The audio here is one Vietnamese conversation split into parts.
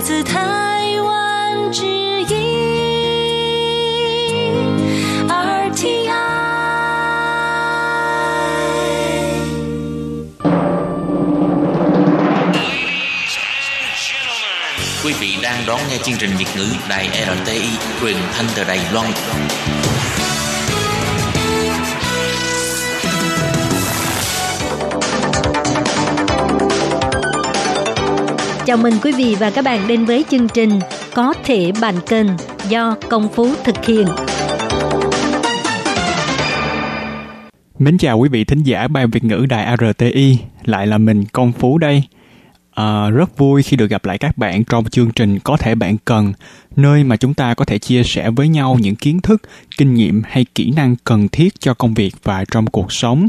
Quý vị đang đón nghe chương trình Việt ngữ Đài RTI, truyền thanh từ Đài Loan. Chào mừng quý vị và các bạn đến với chương trình Có thể bàn kênh do Công Phú thực hiện. Mến chào quý vị thính giả Ban Việt ngữ Đài RTI, lại là mình Công Phú đây. Rất vui khi được gặp lại các bạn trong chương trình Có thể bạn cần, nơi mà chúng ta có thể chia sẻ với nhau những kiến thức, kinh nghiệm hay kỹ năng cần thiết cho công việc và trong cuộc sống.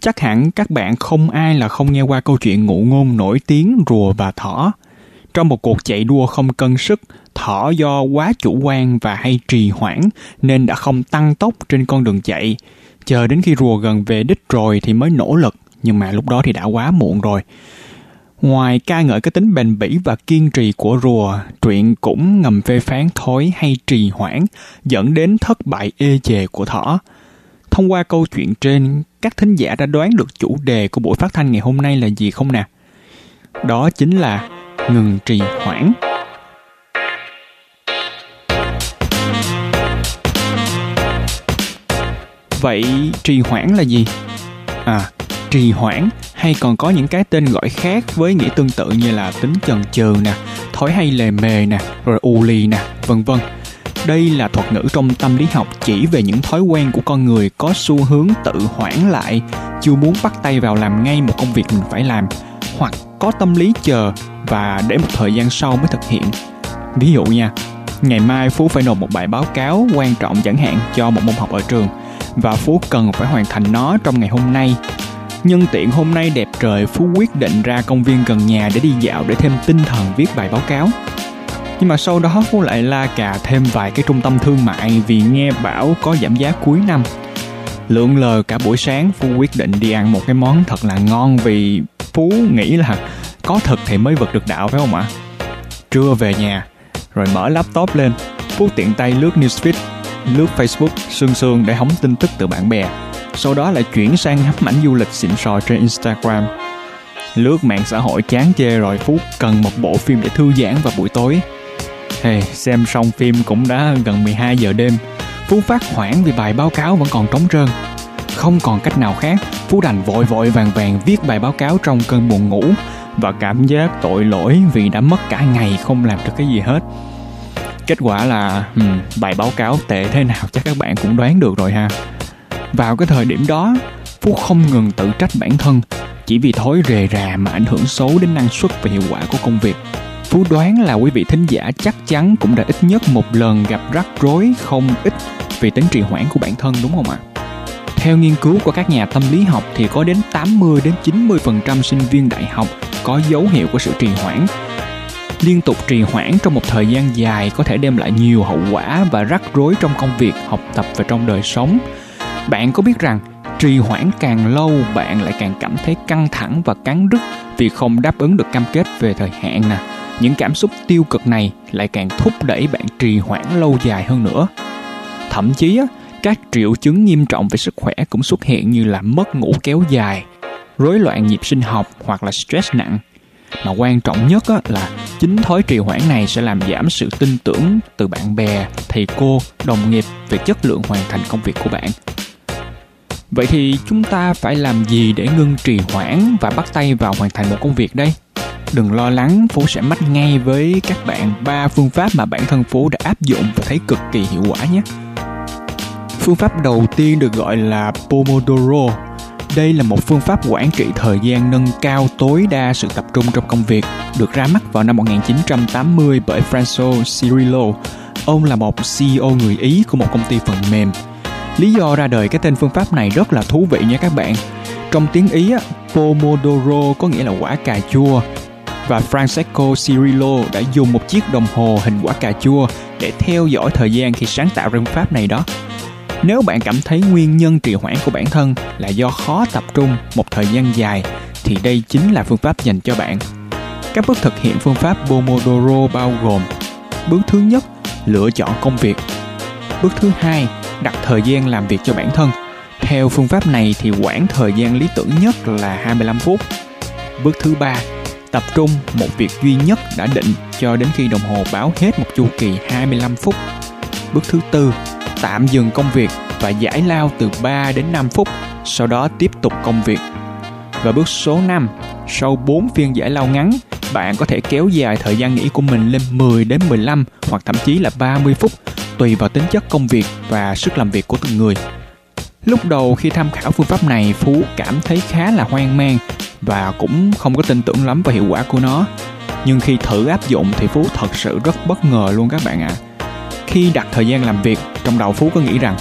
Chắc hẳn các bạn không ai là không nghe qua câu chuyện ngụ ngôn nổi tiếng rùa và thỏ. Trong một cuộc chạy đua không cân sức, thỏ do quá chủ quan và hay trì hoãn nên đã không tăng tốc trên con đường chạy. Chờ đến khi rùa gần về đích rồi thì mới nỗ lực, nhưng mà lúc đó thì đã quá muộn rồi. Ngoài ca ngợi cái tính bền bỉ và kiên trì của rùa, truyện cũng ngầm phê phán thói hay trì hoãn dẫn đến thất bại ê chề của thỏ. Thông qua câu chuyện trên, các thính giả đã đoán được chủ đề của buổi phát thanh ngày hôm nay là gì không nè? Đó chính là ngừng trì hoãn. Vậy trì hoãn là gì? Trì hoãn hay còn có những cái tên gọi khác với nghĩa tương tự như là tính chần chừ nè, thói hay lề mề nè, rồi u lì nè, vân vân. Đây là thuật ngữ trong tâm lý học chỉ về những thói quen của con người có xu hướng tự hoãn lại, chưa muốn bắt tay vào làm ngay một công việc mình phải làm, hoặc có tâm lý chờ và để một thời gian sau mới thực hiện. Ví dụ nha, ngày mai Phú phải nộp một bài báo cáo quan trọng chẳng hạn cho một môn học ở trường, và Phú cần phải hoàn thành nó trong ngày hôm nay. Nhân tiện hôm nay đẹp trời, Phú quyết định ra công viên gần nhà để đi dạo để thêm tinh thần viết bài báo cáo. Nhưng mà sau đó Phú lại la cà thêm vài cái trung tâm thương mại vì nghe bảo có giảm giá cuối năm. Lượn lờ cả buổi sáng, Phú quyết định đi ăn một cái món thật là ngon vì Phú nghĩ là có thực thì mới vực được đạo, phải không ạ? Trưa về nhà, rồi mở laptop lên, Phú tiện tay lướt newsfeed, lướt Facebook sương để hóng tin tức từ bạn bè. Sau đó lại chuyển sang hấp mảnh du lịch xịn sò trên Instagram. Lướt mạng xã hội chán chê rồi, Phú cần một bộ phim để thư giãn vào buổi tối. Xem xong phim cũng đã gần 12 giờ đêm. Phú phát hoảng vì bài báo cáo vẫn còn trống trơn. Không còn cách nào khác, Phú đành vội vàng viết bài báo cáo trong cơn buồn ngủ và cảm giác tội lỗi vì đã mất cả ngày không làm được cái gì hết. Kết quả là bài báo cáo tệ thế nào chắc các bạn cũng đoán được rồi ha. Vào cái thời điểm đó, Phú không ngừng tự trách bản thân chỉ vì thói rề rà mà ảnh hưởng xấu đến năng suất và hiệu quả của công việc. Phú đoán là quý vị thính giả chắc chắn cũng đã ít nhất một lần gặp rắc rối không ít vì tính trì hoãn của bản thân, đúng không ạ? Theo nghiên cứu của các nhà tâm lý học thì có đến 80-90% sinh viên đại học có dấu hiệu của sự trì hoãn. Liên tục trì hoãn trong một thời gian dài có thể đem lại nhiều hậu quả và rắc rối trong công việc, học tập và trong đời sống. Bạn có biết rằng trì hoãn càng lâu bạn lại càng cảm thấy căng thẳng và cắn rứt vì không đáp ứng được cam kết về thời hạn nè. Những cảm xúc tiêu cực này lại càng thúc đẩy bạn trì hoãn lâu dài hơn nữa. Thậm chí các triệu chứng nghiêm trọng về sức khỏe cũng xuất hiện như là mất ngủ kéo dài, rối loạn nhịp sinh học hoặc là stress nặng. Mà quan trọng nhất là chính thói trì hoãn này sẽ làm giảm sự tin tưởng từ bạn bè, thầy cô, đồng nghiệp về chất lượng hoàn thành công việc của bạn. Vậy thì chúng ta phải làm gì để ngưng trì hoãn và bắt tay vào hoàn thành một công việc đây? Đừng lo lắng, Phú sẽ mách ngay với các bạn 3 phương pháp mà bản thân Phú đã áp dụng và thấy cực kỳ hiệu quả nhé. Phương pháp đầu tiên được gọi là Pomodoro. Đây là một phương pháp quản trị thời gian nâng cao tối đa sự tập trung trong công việc, được ra mắt vào năm 1980 bởi Francesco Cirillo. Ông là một CEO người Ý của một công ty phần mềm. Lý do ra đời cái tên phương pháp này rất là thú vị nha các bạn. Trong tiếng Ý, Pomodoro có nghĩa là quả cà chua, và Francesco Cirillo đã dùng một chiếc đồng hồ hình quả cà chua để theo dõi thời gian khi sáng tạo phương pháp này đó. Nếu bạn cảm thấy nguyên nhân trì hoãn của bản thân là do khó tập trung một thời gian dài thì đây chính là phương pháp dành cho bạn. Các bước thực hiện phương pháp Pomodoro bao gồm: bước thứ nhất, lựa chọn công việc; bước thứ hai, đặt thời gian làm việc cho bản thân. Theo phương pháp này thì quãng thời gian lý tưởng nhất là 25 phút. Bước thứ ba, tập trung một việc duy nhất đã định cho đến khi đồng hồ báo hết một chu kỳ 25 phút. Bước thứ tư, tạm dừng công việc và giải lao từ 3 đến 5 phút, sau đó tiếp tục công việc. Và bước số 5, sau 4 phiên giải lao ngắn, bạn có thể kéo dài thời gian nghỉ của mình lên 10 đến 15 hoặc thậm chí là 30 phút, tùy vào tính chất công việc và sức làm việc của từng người. Lúc đầu khi tham khảo phương pháp này, Phú cảm thấy khá là hoang mang và cũng không có tin tưởng lắm vào hiệu quả của nó. Nhưng khi thử áp dụng thì Phú thật sự rất bất ngờ luôn các bạn ạ. Khi đặt thời gian làm việc, trong đầu Phú có nghĩ rằng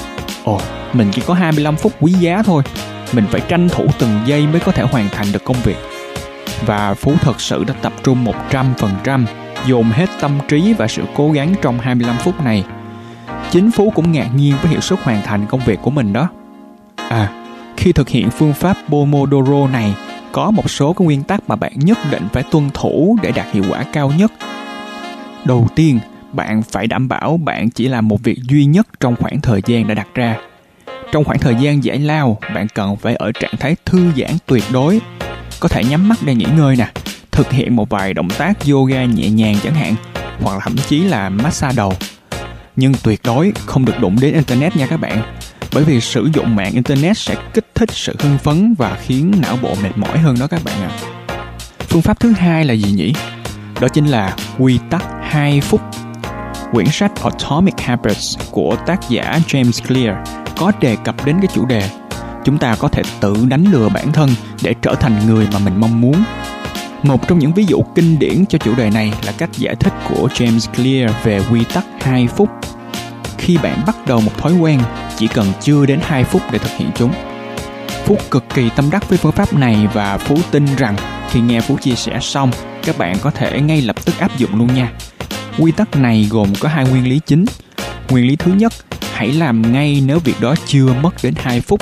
mình chỉ có 25 phút quý giá thôi, mình phải tranh thủ từng giây mới có thể hoàn thành được công việc. Và Phú thật sự đã tập trung 100%, dồn hết tâm trí và sự cố gắng trong 25 phút này. Chính Phú cũng ngạc nhiên với hiệu suất hoàn thành công việc của mình đó. Khi thực hiện phương pháp Pomodoro này, có một số cái nguyên tắc mà bạn nhất định phải tuân thủ để đạt hiệu quả cao nhất. Đầu tiên, bạn phải đảm bảo bạn chỉ làm một việc duy nhất trong khoảng thời gian đã đặt ra. Trong khoảng thời gian giải lao, bạn cần phải ở trạng thái thư giãn tuyệt đối. Có thể nhắm mắt để nghỉ ngơi nè, thực hiện một vài động tác yoga nhẹ nhàng chẳng hạn, hoặc là thậm chí là massage đầu. Nhưng tuyệt đối không được đụng đến Internet nha các bạn, bởi vì sử dụng mạng Internet sẽ kích thích sự hưng phấn và khiến não bộ mệt mỏi hơn đó các bạn ạ. Phương pháp thứ hai là gì nhỉ? Đó chính là quy tắc 2 phút. Quyển sách Atomic Habits của tác giả James Clear có đề cập đến cái chủ đề chúng ta có thể tự đánh lừa bản thân để trở thành người mà mình mong muốn. Một trong những ví dụ kinh điển cho chủ đề này là cách giải thích của James Clear về quy tắc 2 phút. Khi bạn bắt đầu một thói quen, chỉ cần chưa đến 2 phút để thực hiện chúng. Phú cực kỳ tâm đắc với phương pháp này và Phú tin rằng khi nghe Phú chia sẻ xong, các bạn có thể ngay lập tức áp dụng luôn nha. Quy tắc này gồm có 2 nguyên lý chính. Nguyên lý thứ nhất, hãy làm ngay nếu việc đó chưa mất đến 2 phút.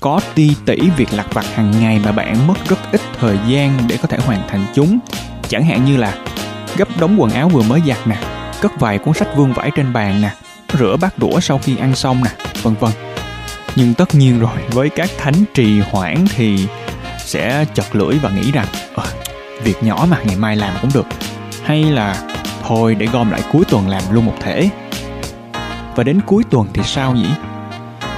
Có ti tỉ việc lặt vặt hàng ngày mà bạn mất rất ít thời gian để có thể hoàn thành chúng. Chẳng hạn như là gấp đống quần áo vừa mới giặt nè, cất vài cuốn sách vương vãi trên bàn nè, rửa bát đũa sau khi ăn xong nè, vân vân. Nhưng tất nhiên rồi, với các thánh trì hoãn thì sẽ chật lưỡi và nghĩ rằng việc nhỏ mà ngày mai làm cũng được, hay là thôi để gom lại cuối tuần làm luôn một thể. Và đến cuối tuần thì sao nhỉ?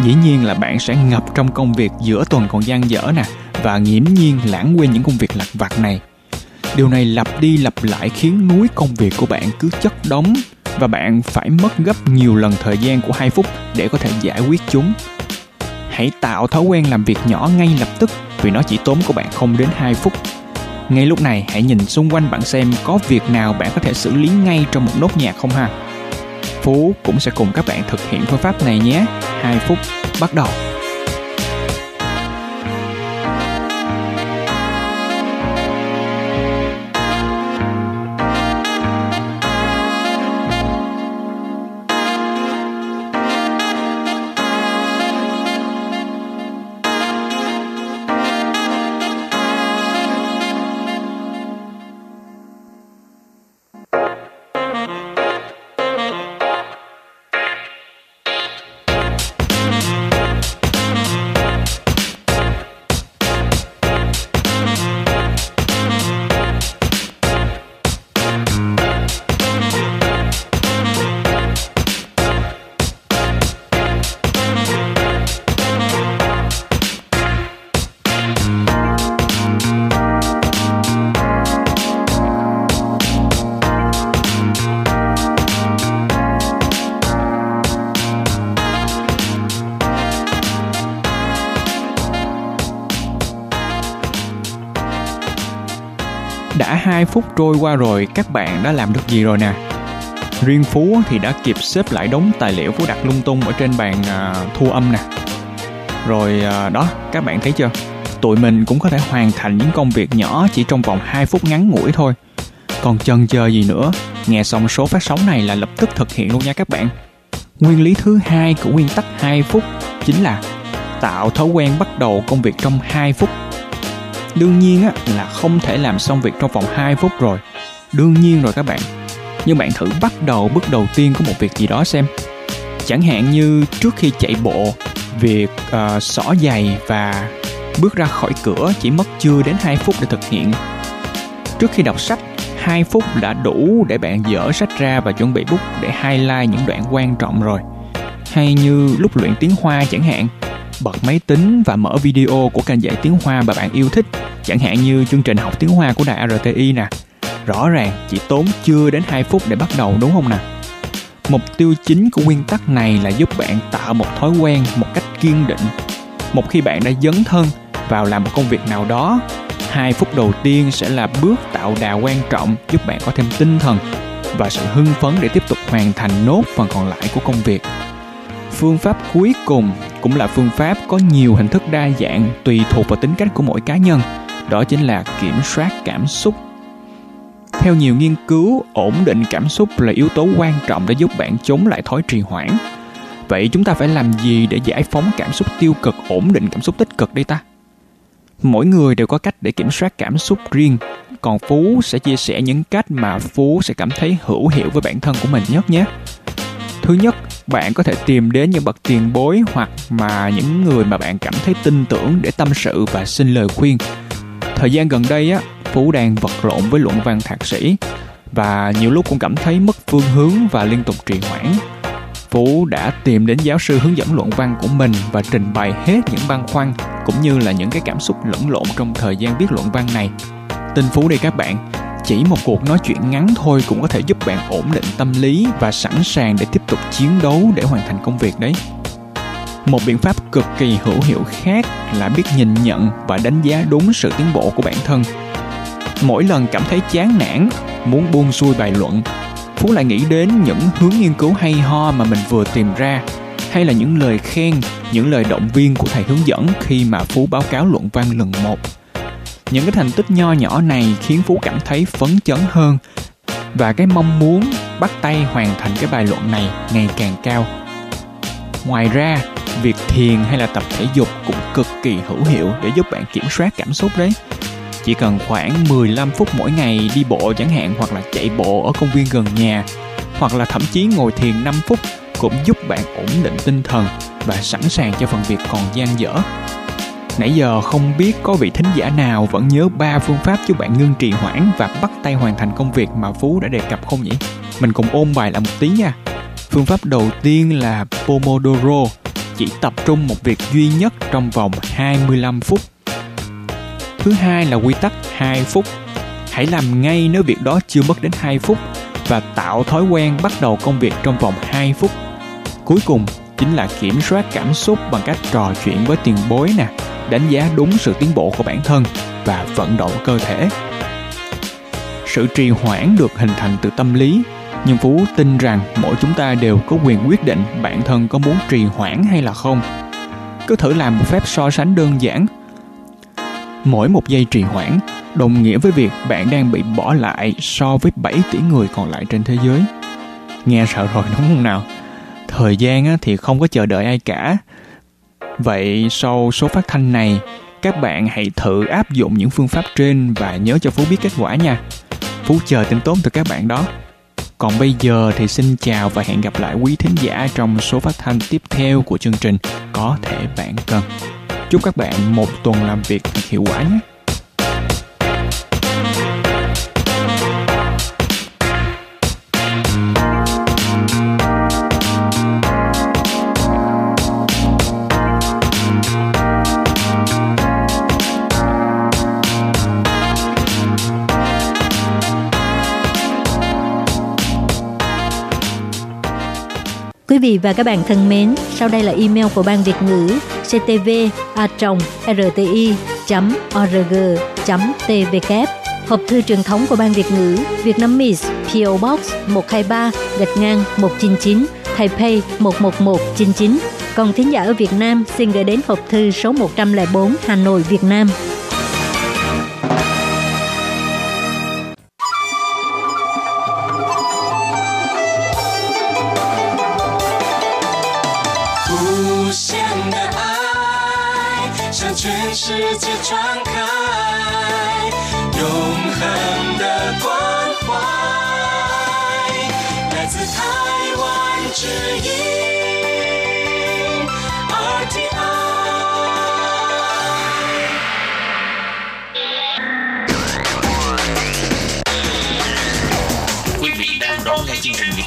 Dĩ nhiên là bạn sẽ ngập trong công việc giữa tuần còn dang dở nè, và nghiễm nhiên lãng quên những công việc lặt vặt này. Điều này lặp đi lặp lại khiến núi công việc của bạn cứ chất đống, và bạn phải mất gấp nhiều lần thời gian của 2 phút để có thể giải quyết chúng. Hãy tạo thói quen làm việc nhỏ ngay lập tức, vì nó chỉ tốn của bạn không đến 2 phút. Ngay lúc này hãy nhìn xung quanh bạn xem có việc nào bạn có thể xử lý ngay trong một nốt nhạc không ha. Phú cũng sẽ cùng các bạn thực hiện phương pháp này nhé. 2 phút, bắt đầu. Đã 2 phút trôi qua rồi, các bạn đã làm được gì rồi nè? Riêng Phú thì đã kịp xếp lại đống tài liệu Phú đặt lung tung ở trên bàn thu âm nè. Rồi đó, các bạn thấy chưa? Tụi mình cũng có thể hoàn thành những công việc nhỏ chỉ trong vòng 2 phút ngắn ngủi thôi. Còn chần chờ gì nữa, nghe xong số phát sóng này là lập tức thực hiện luôn nha các bạn. Nguyên lý thứ 2 của nguyên tắc 2 phút chính là tạo thói quen bắt đầu công việc trong 2 phút. Đương nhiên là không thể làm xong việc trong vòng 2 phút rồi. Đương nhiên rồi các bạn. Nhưng bạn thử bắt đầu bước đầu tiên của một việc gì đó xem. Chẳng hạn như trước khi chạy bộ, việc xỏ giày và bước ra khỏi cửa chỉ mất chưa đến 2 phút để thực hiện. Trước khi đọc sách, 2 phút đã đủ để bạn dở sách ra và chuẩn bị bút để highlight những đoạn quan trọng rồi. Hay như lúc luyện tiếng Hoa chẳng hạn, bật máy tính và mở video của kênh dạy tiếng Hoa mà bạn yêu thích, chẳng hạn như chương trình học tiếng Hoa của đài RTI nè. Rõ ràng chỉ tốn chưa đến 2 phút để bắt đầu đúng không nè? Mục tiêu chính của nguyên tắc này là giúp bạn tạo một thói quen một cách kiên định. Một khi bạn đã dấn thân vào làm một công việc nào đó, 2 phút đầu tiên sẽ là bước tạo đà quan trọng giúp bạn có thêm tinh thần và sự hưng phấn để tiếp tục hoàn thành nốt phần còn lại của công việc. Phương pháp cuối cùng cũng là phương pháp có nhiều hình thức đa dạng tùy thuộc vào tính cách của mỗi cá nhân, đó chính là kiểm soát cảm xúc. Theo nhiều nghiên cứu, ổn định cảm xúc là yếu tố quan trọng để giúp bạn chống lại thói trì hoãn. Vậy chúng ta phải làm gì để giải phóng cảm xúc tiêu cực, ổn định cảm xúc tích cực đây ta? Mỗi người đều có cách để kiểm soát cảm xúc riêng, còn Phú sẽ chia sẻ những cách mà Phú sẽ cảm thấy hữu hiệu với bản thân của mình nhất nhé. Thứ nhất, bạn có thể tìm đến những bậc tiền bối hoặc mà những người mà bạn cảm thấy tin tưởng để tâm sự và xin lời khuyên. Thời gian gần đây, Phú đang vật lộn với luận văn thạc sĩ và nhiều lúc cũng cảm thấy mất phương hướng và liên tục trì hoãn. Phú đã tìm đến giáo sư hướng dẫn luận văn của mình và trình bày hết những băn khoăn cũng như là những cái cảm xúc lẫn lộn trong thời gian viết luận văn này. Tin Phú đi các bạn, chỉ một cuộc nói chuyện ngắn thôi cũng có thể giúp bạn ổn định tâm lý và sẵn sàng để tiếp tục chiến đấu để hoàn thành công việc đấy. Một biện pháp cực kỳ hữu hiệu khác là biết nhìn nhận và đánh giá đúng sự tiến bộ của bản thân. Mỗi lần cảm thấy chán nản, muốn buông xuôi bài luận, Phú lại nghĩ đến những hướng nghiên cứu hay ho mà mình vừa tìm ra, hay là những lời khen, những lời động viên của thầy hướng dẫn khi mà Phú báo cáo luận văn lần 1. Những cái thành tích nho nhỏ này khiến Phú cảm thấy phấn chấn hơn và cái mong muốn bắt tay hoàn thành cái bài luận này ngày càng cao. Ngoài ra, việc thiền hay là tập thể dục cũng cực kỳ hữu hiệu để giúp bạn kiểm soát cảm xúc đấy. Chỉ cần khoảng 15 phút mỗi ngày đi bộ chẳng hạn, hoặc là chạy bộ ở công viên gần nhà, hoặc là thậm chí ngồi thiền 5 phút cũng giúp bạn ổn định tinh thần và sẵn sàng cho phần việc còn dang dở. Nãy giờ không biết có vị thính giả nào vẫn nhớ 3 phương pháp giúp bạn ngưng trì hoãn và bắt tay hoàn thành công việc mà Phú đã đề cập không nhỉ? Mình cùng ôn bài lại một tí nha. Phương pháp đầu tiên là Pomodoro, chỉ tập trung một việc duy nhất trong vòng 25 phút. Thứ hai là quy tắc 2 phút. Hãy làm ngay nếu việc đó chưa mất đến 2 phút và tạo thói quen bắt đầu công việc trong vòng 2 phút. Cuối cùng chính là kiểm soát cảm xúc bằng cách trò chuyện với tiền bối nè, đánh giá đúng sự tiến bộ của bản thân và vận động cơ thể. Sự trì hoãn được hình thành từ tâm lý, nhưng Phú tin rằng mỗi chúng ta đều có quyền quyết định bản thân có muốn trì hoãn hay là không. Cứ thử làm một phép so sánh đơn giản. Mỗi 1 giây trì hoãn đồng nghĩa với việc bạn đang bị bỏ lại so với 7 tỷ người còn lại trên thế giới. Nghe sợ rồi đúng không nào? Thời gian thì không có chờ đợi ai cả. Vậy sau số phát thanh này, các bạn hãy thử áp dụng những phương pháp trên và nhớ cho Phú biết kết quả nha. Phú chờ tin tốt từ các bạn đó. Còn bây giờ thì xin chào và hẹn gặp lại quý thính giả trong số phát thanh tiếp theo của chương trình Có Thể Bạn Cần. Chúc các bạn một tuần làm việc thật hiệu quả nhé. Quý vị và các bạn thân mến, sau đây là email của Ban Việt ngữ ctv@rti.org.tvk, hộp thư truyền thống của Ban Việt ngữ Vietnamese PO Box 123-199 Taipei 11199. Còn thính giả ở Việt Nam xin gửi đến hộp thư số 104 Hà Nội Việt Nam. Hãy subscribe cho kênh Ghiền Mì Gõ để không bỏ lỡ những video hấp dẫn. 永恒的关怀，来自台湾之音 RTI. Quý vị đang đón nghe chương trình Việt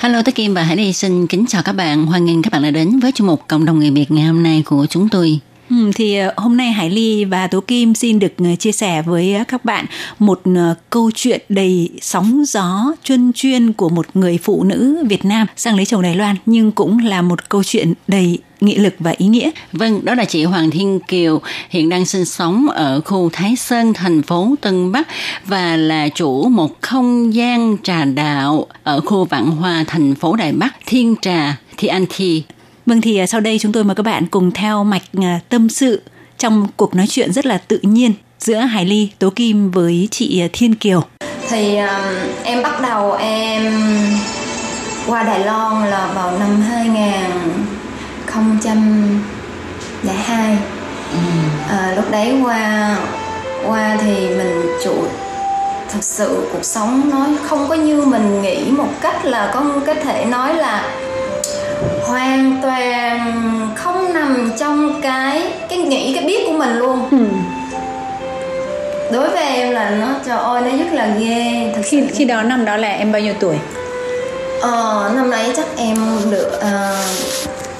Hello, Tố Kim và Hải Ly xin kính chào các bạn. Hoan nghênh các bạn đã đến với chuyên mục Cộng đồng người Việt ngày hôm nay của chúng tôi. Thì hôm nay Hải Ly và Tố Kim xin được chia sẻ với các bạn một câu chuyện đầy sóng gió chuyên của một người phụ nữ Việt Nam sang lấy chồng Đài Loan, nhưng cũng là một câu chuyện đầy nghị lực và ý nghĩa. Vâng, đó là chị Hoàng Thiên Kiều, hiện đang sinh sống ở khu Thái Sơn, thành phố Tân Bắc và là chủ một không gian trà đạo ở khu Vạn Hòa, thành phố Đài Bắc, Thiên Trà, Thi An Thi. Vâng, thì sau đây chúng tôi mời các bạn cùng theo mạch tâm sự trong cuộc nói chuyện rất là tự nhiên giữa Hải Ly, Tố Kim với chị Thiên Kiều. Thì em bắt đầu em qua Đài Loan là vào năm 2002. Lúc đấy qua thì mình thực sự cuộc sống nó không có như mình nghĩ một cách là có thể nói là hoàn toàn không nằm trong cái nghĩ cái biết của mình luôn. Đối với em là nó trời ơi nó rất là ghê. Khi đó năm đó là em bao nhiêu tuổi? Năm đấy chắc em được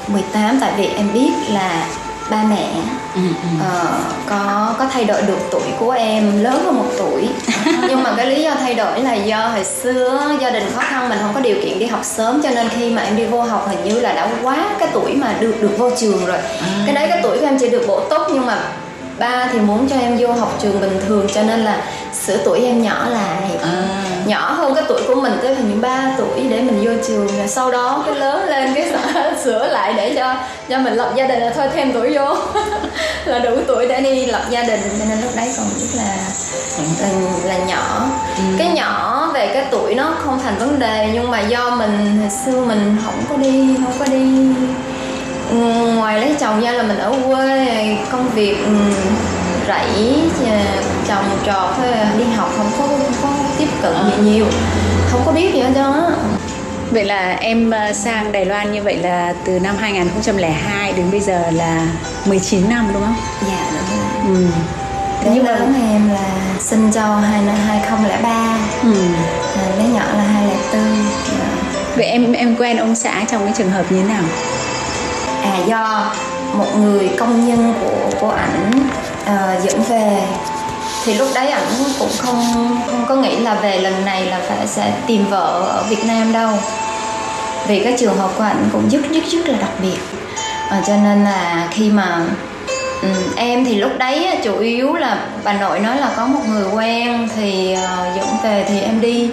18, tại vì em biết là ba mẹ có thay đổi được tuổi của em, lớn hơn 1 tuổi. Nhưng mà cái lý do thay đổi là do hồi xưa gia đình khó khăn, mình không có điều kiện đi học sớm, cho nên khi mà em đi vô học hình như là đã quá cái tuổi mà được vô trường rồi. Cái đấy cái tuổi của em chỉ được bổ túc, nhưng mà ba thì muốn cho em vô học trường bình thường, cho nên là sửa tuổi em nhỏ lại, nhỏ hơn cái tuổi của mình tới hình như 3 tuổi để mình vô trường, rồi sau đó cái lớn lên cái sửa lại để cho mình lập gia đình, là thôi thêm tuổi vô là đủ tuổi để đi lập gia đình, cho nên lúc đấy còn rất là nhỏ. Cái nhỏ về cái tuổi nó không thành vấn đề, nhưng mà do mình hồi xưa mình không có đi ngoài lấy chồng ra là mình ở quê, công việc rẫy trồng trọt thôi, đi học không có tiếp cận gì nhiều, không có biết gì hết đó. Vậy là em sang Đài Loan như vậy là từ năm 2002 đến bây giờ là 19 năm đúng không? Dạ đúng rồi. Bé lớn mà... em là sinh châu 2003, bé nhỏ là 2004. Vậy em quen ông xã trong cái trường hợp như thế nào? Do một người công nhân của ảnh dẫn về, thì lúc đấy ảnh cũng không có nghĩ là về lần này là sẽ tìm vợ ở Việt Nam đâu, vì cái trường hợp của ảnh cũng rất là đặc biệt, cho nên là khi mà em thì lúc đấy chủ yếu là bà nội nói là có một người quen thì dẫn về, thì em đi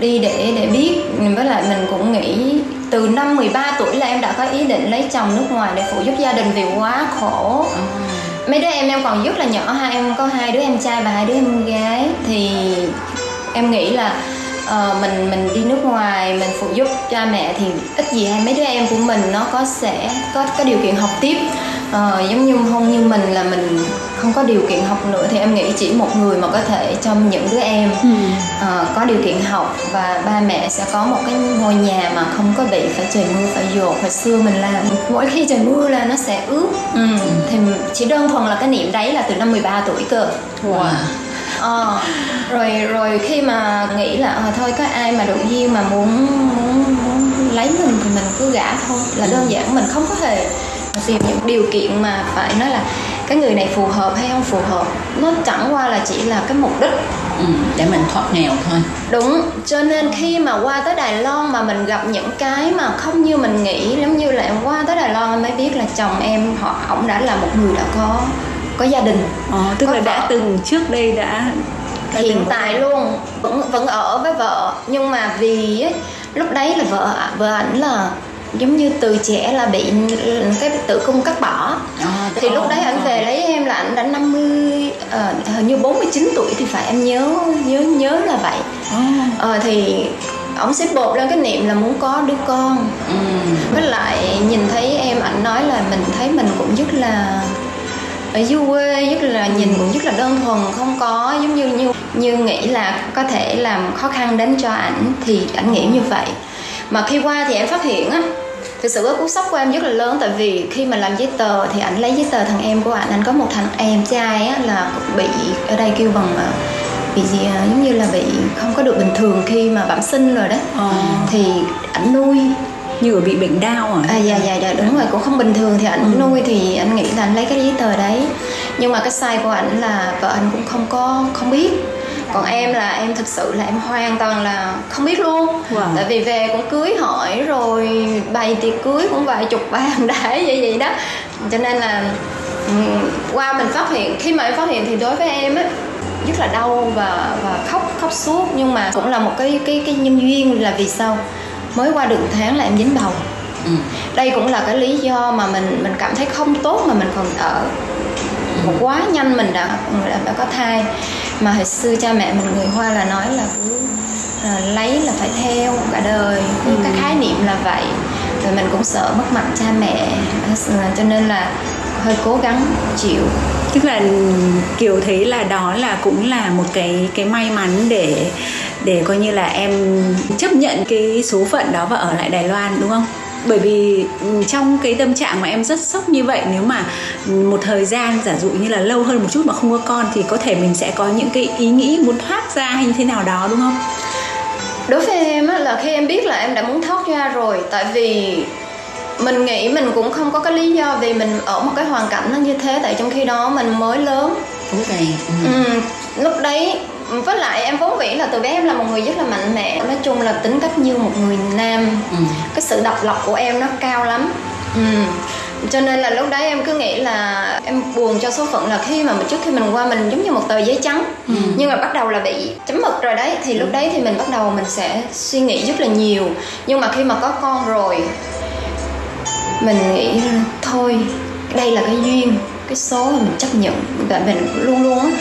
để biết, với lại mình cũng nghĩ từ năm 13 tuổi là em đã có ý định lấy chồng nước ngoài để phụ giúp gia đình vì quá khổ. Mấy đứa em còn rất là nhỏ, em có 2 đứa em trai và 2 đứa em gái, thì em nghĩ là mình đi nước ngoài mình phụ giúp cha mẹ thì ít gì hay mấy đứa em của mình nó sẽ có điều kiện học tiếp, giống như không như mình là mình không có điều kiện học nữa, thì em nghĩ chỉ một người mà có thể cho những đứa em có điều kiện học, và ba mẹ sẽ có một cái ngôi nhà mà không có bị phải trời mưa phải dột. Hồi xưa mình làm mỗi khi trời mưa là nó sẽ ướt, thì chỉ đơn thuần là cái niệm đấy là từ năm 13 tuổi cơ. Wow. Rồi khi mà nghĩ là thôi có ai mà đủ duyên mà muốn lấy mình thì mình cứ gả thôi, là đơn giản. Mình không có hề tìm những điều kiện mà phải nói là cái người này phù hợp hay không phù hợp, nó chẳng qua là chỉ là cái mục đích để mình thoát nghèo thôi. Đúng, cho nên khi mà qua tới Đài Loan mà mình gặp những cái mà không như mình nghĩ, giống như là em qua tới Đài Loan mới biết là chồng em ổng đã là một người đã có gia đình, tức là đã từng trước đây đã Hiện tại luôn, vẫn ở với vợ. Nhưng mà vì ấy, lúc đấy là vợ ảnh là giống như từ trẻ là bị cái tử cung cắt bỏ. Thì lúc đấy ảnh về lấy em là ảnh đã 50, hình như 49 tuổi thì phải, em nhớ là vậy. Thì ổng xếp bột lên cái niệm là muốn có đứa con. Với lại nhìn thấy em, ảnh nói là mình thấy mình cũng rất là ở dưới quê, rất là nhìn cũng rất là đơn thuần, không có giống như nghĩ là có thể làm khó khăn đến cho ảnh, thì ảnh nghĩ như vậy. Mà khi qua thì em phát hiện á, thực sự cái cú sốc của em rất là lớn, tại vì khi mà làm giấy tờ thì ảnh lấy giấy tờ thằng em của ảnh có một thằng em trai á là bị ở đây kêu bằng bị gì, giống như là bị không có được bình thường khi mà bẩm sinh rồi đấy. Thì ảnh nuôi như bị bệnh đau à? Dạ đúng rồi, cũng không bình thường thì ảnh nuôi, thì anh nghĩ là anh lấy cái giấy tờ đấy. Nhưng mà cái sai của ảnh là vợ anh cũng không biết. Còn em là em thực sự là em hoàn toàn là không biết luôn. Tại vì về cũng cưới hỏi rồi, bày tiệc cưới cũng vài chục bàn đãi vậy đó. Cho nên là qua mình phát hiện, khi mà em phát hiện thì đối với em ấy rất là đau và khóc suốt. Nhưng mà cũng là một cái nhân duyên là vì sao mới qua được tháng là em dính bầu. Đây cũng là cái lý do mà mình cảm thấy không tốt mà mình còn ở. Quá nhanh mình đã có thai. Mà hồi xưa cha mẹ mình người Hoa là nói là cứ lấy là phải theo cả đời. Cái khái niệm là vậy. Rồi mình cũng sợ mất mặt cha mẹ, cho nên là hơi cố gắng chịu. Tức là Kiều thấy là đó là cũng là một cái may mắn để coi như là em chấp nhận cái số phận đó và ở lại Đài Loan, đúng không? Bởi vì trong cái tâm trạng mà em rất sốc như vậy, nếu mà một thời gian giả dụ như là lâu hơn một chút mà không có con thì có thể mình sẽ có những cái ý nghĩ muốn thoát ra hay như thế nào đó, đúng không? Đối với em á, là khi em biết là em đã muốn thoát ra rồi, tại vì mình nghĩ mình cũng không có cái lý do, vì mình ở một cái hoàn cảnh nó như thế, tại trong khi đó mình mới lớn. Lúc đấy, với lại em vốn vĩ là từ bé em là một người rất là mạnh mẽ, nói chung là tính cách như một người nam. Cái sự độc lập của em nó cao lắm. Cho nên là lúc đấy em cứ nghĩ là em buồn cho số phận, là khi mà trước khi mình qua mình giống như một tờ giấy trắng. Nhưng mà bắt đầu là bị chấm mực rồi đấy, thì lúc đấy thì mình bắt đầu mình sẽ suy nghĩ rất là nhiều. Nhưng mà khi mà có con rồi mình nghĩ thôi, đây là cái duyên, cái số mà mình chấp nhận. Mình luôn luôn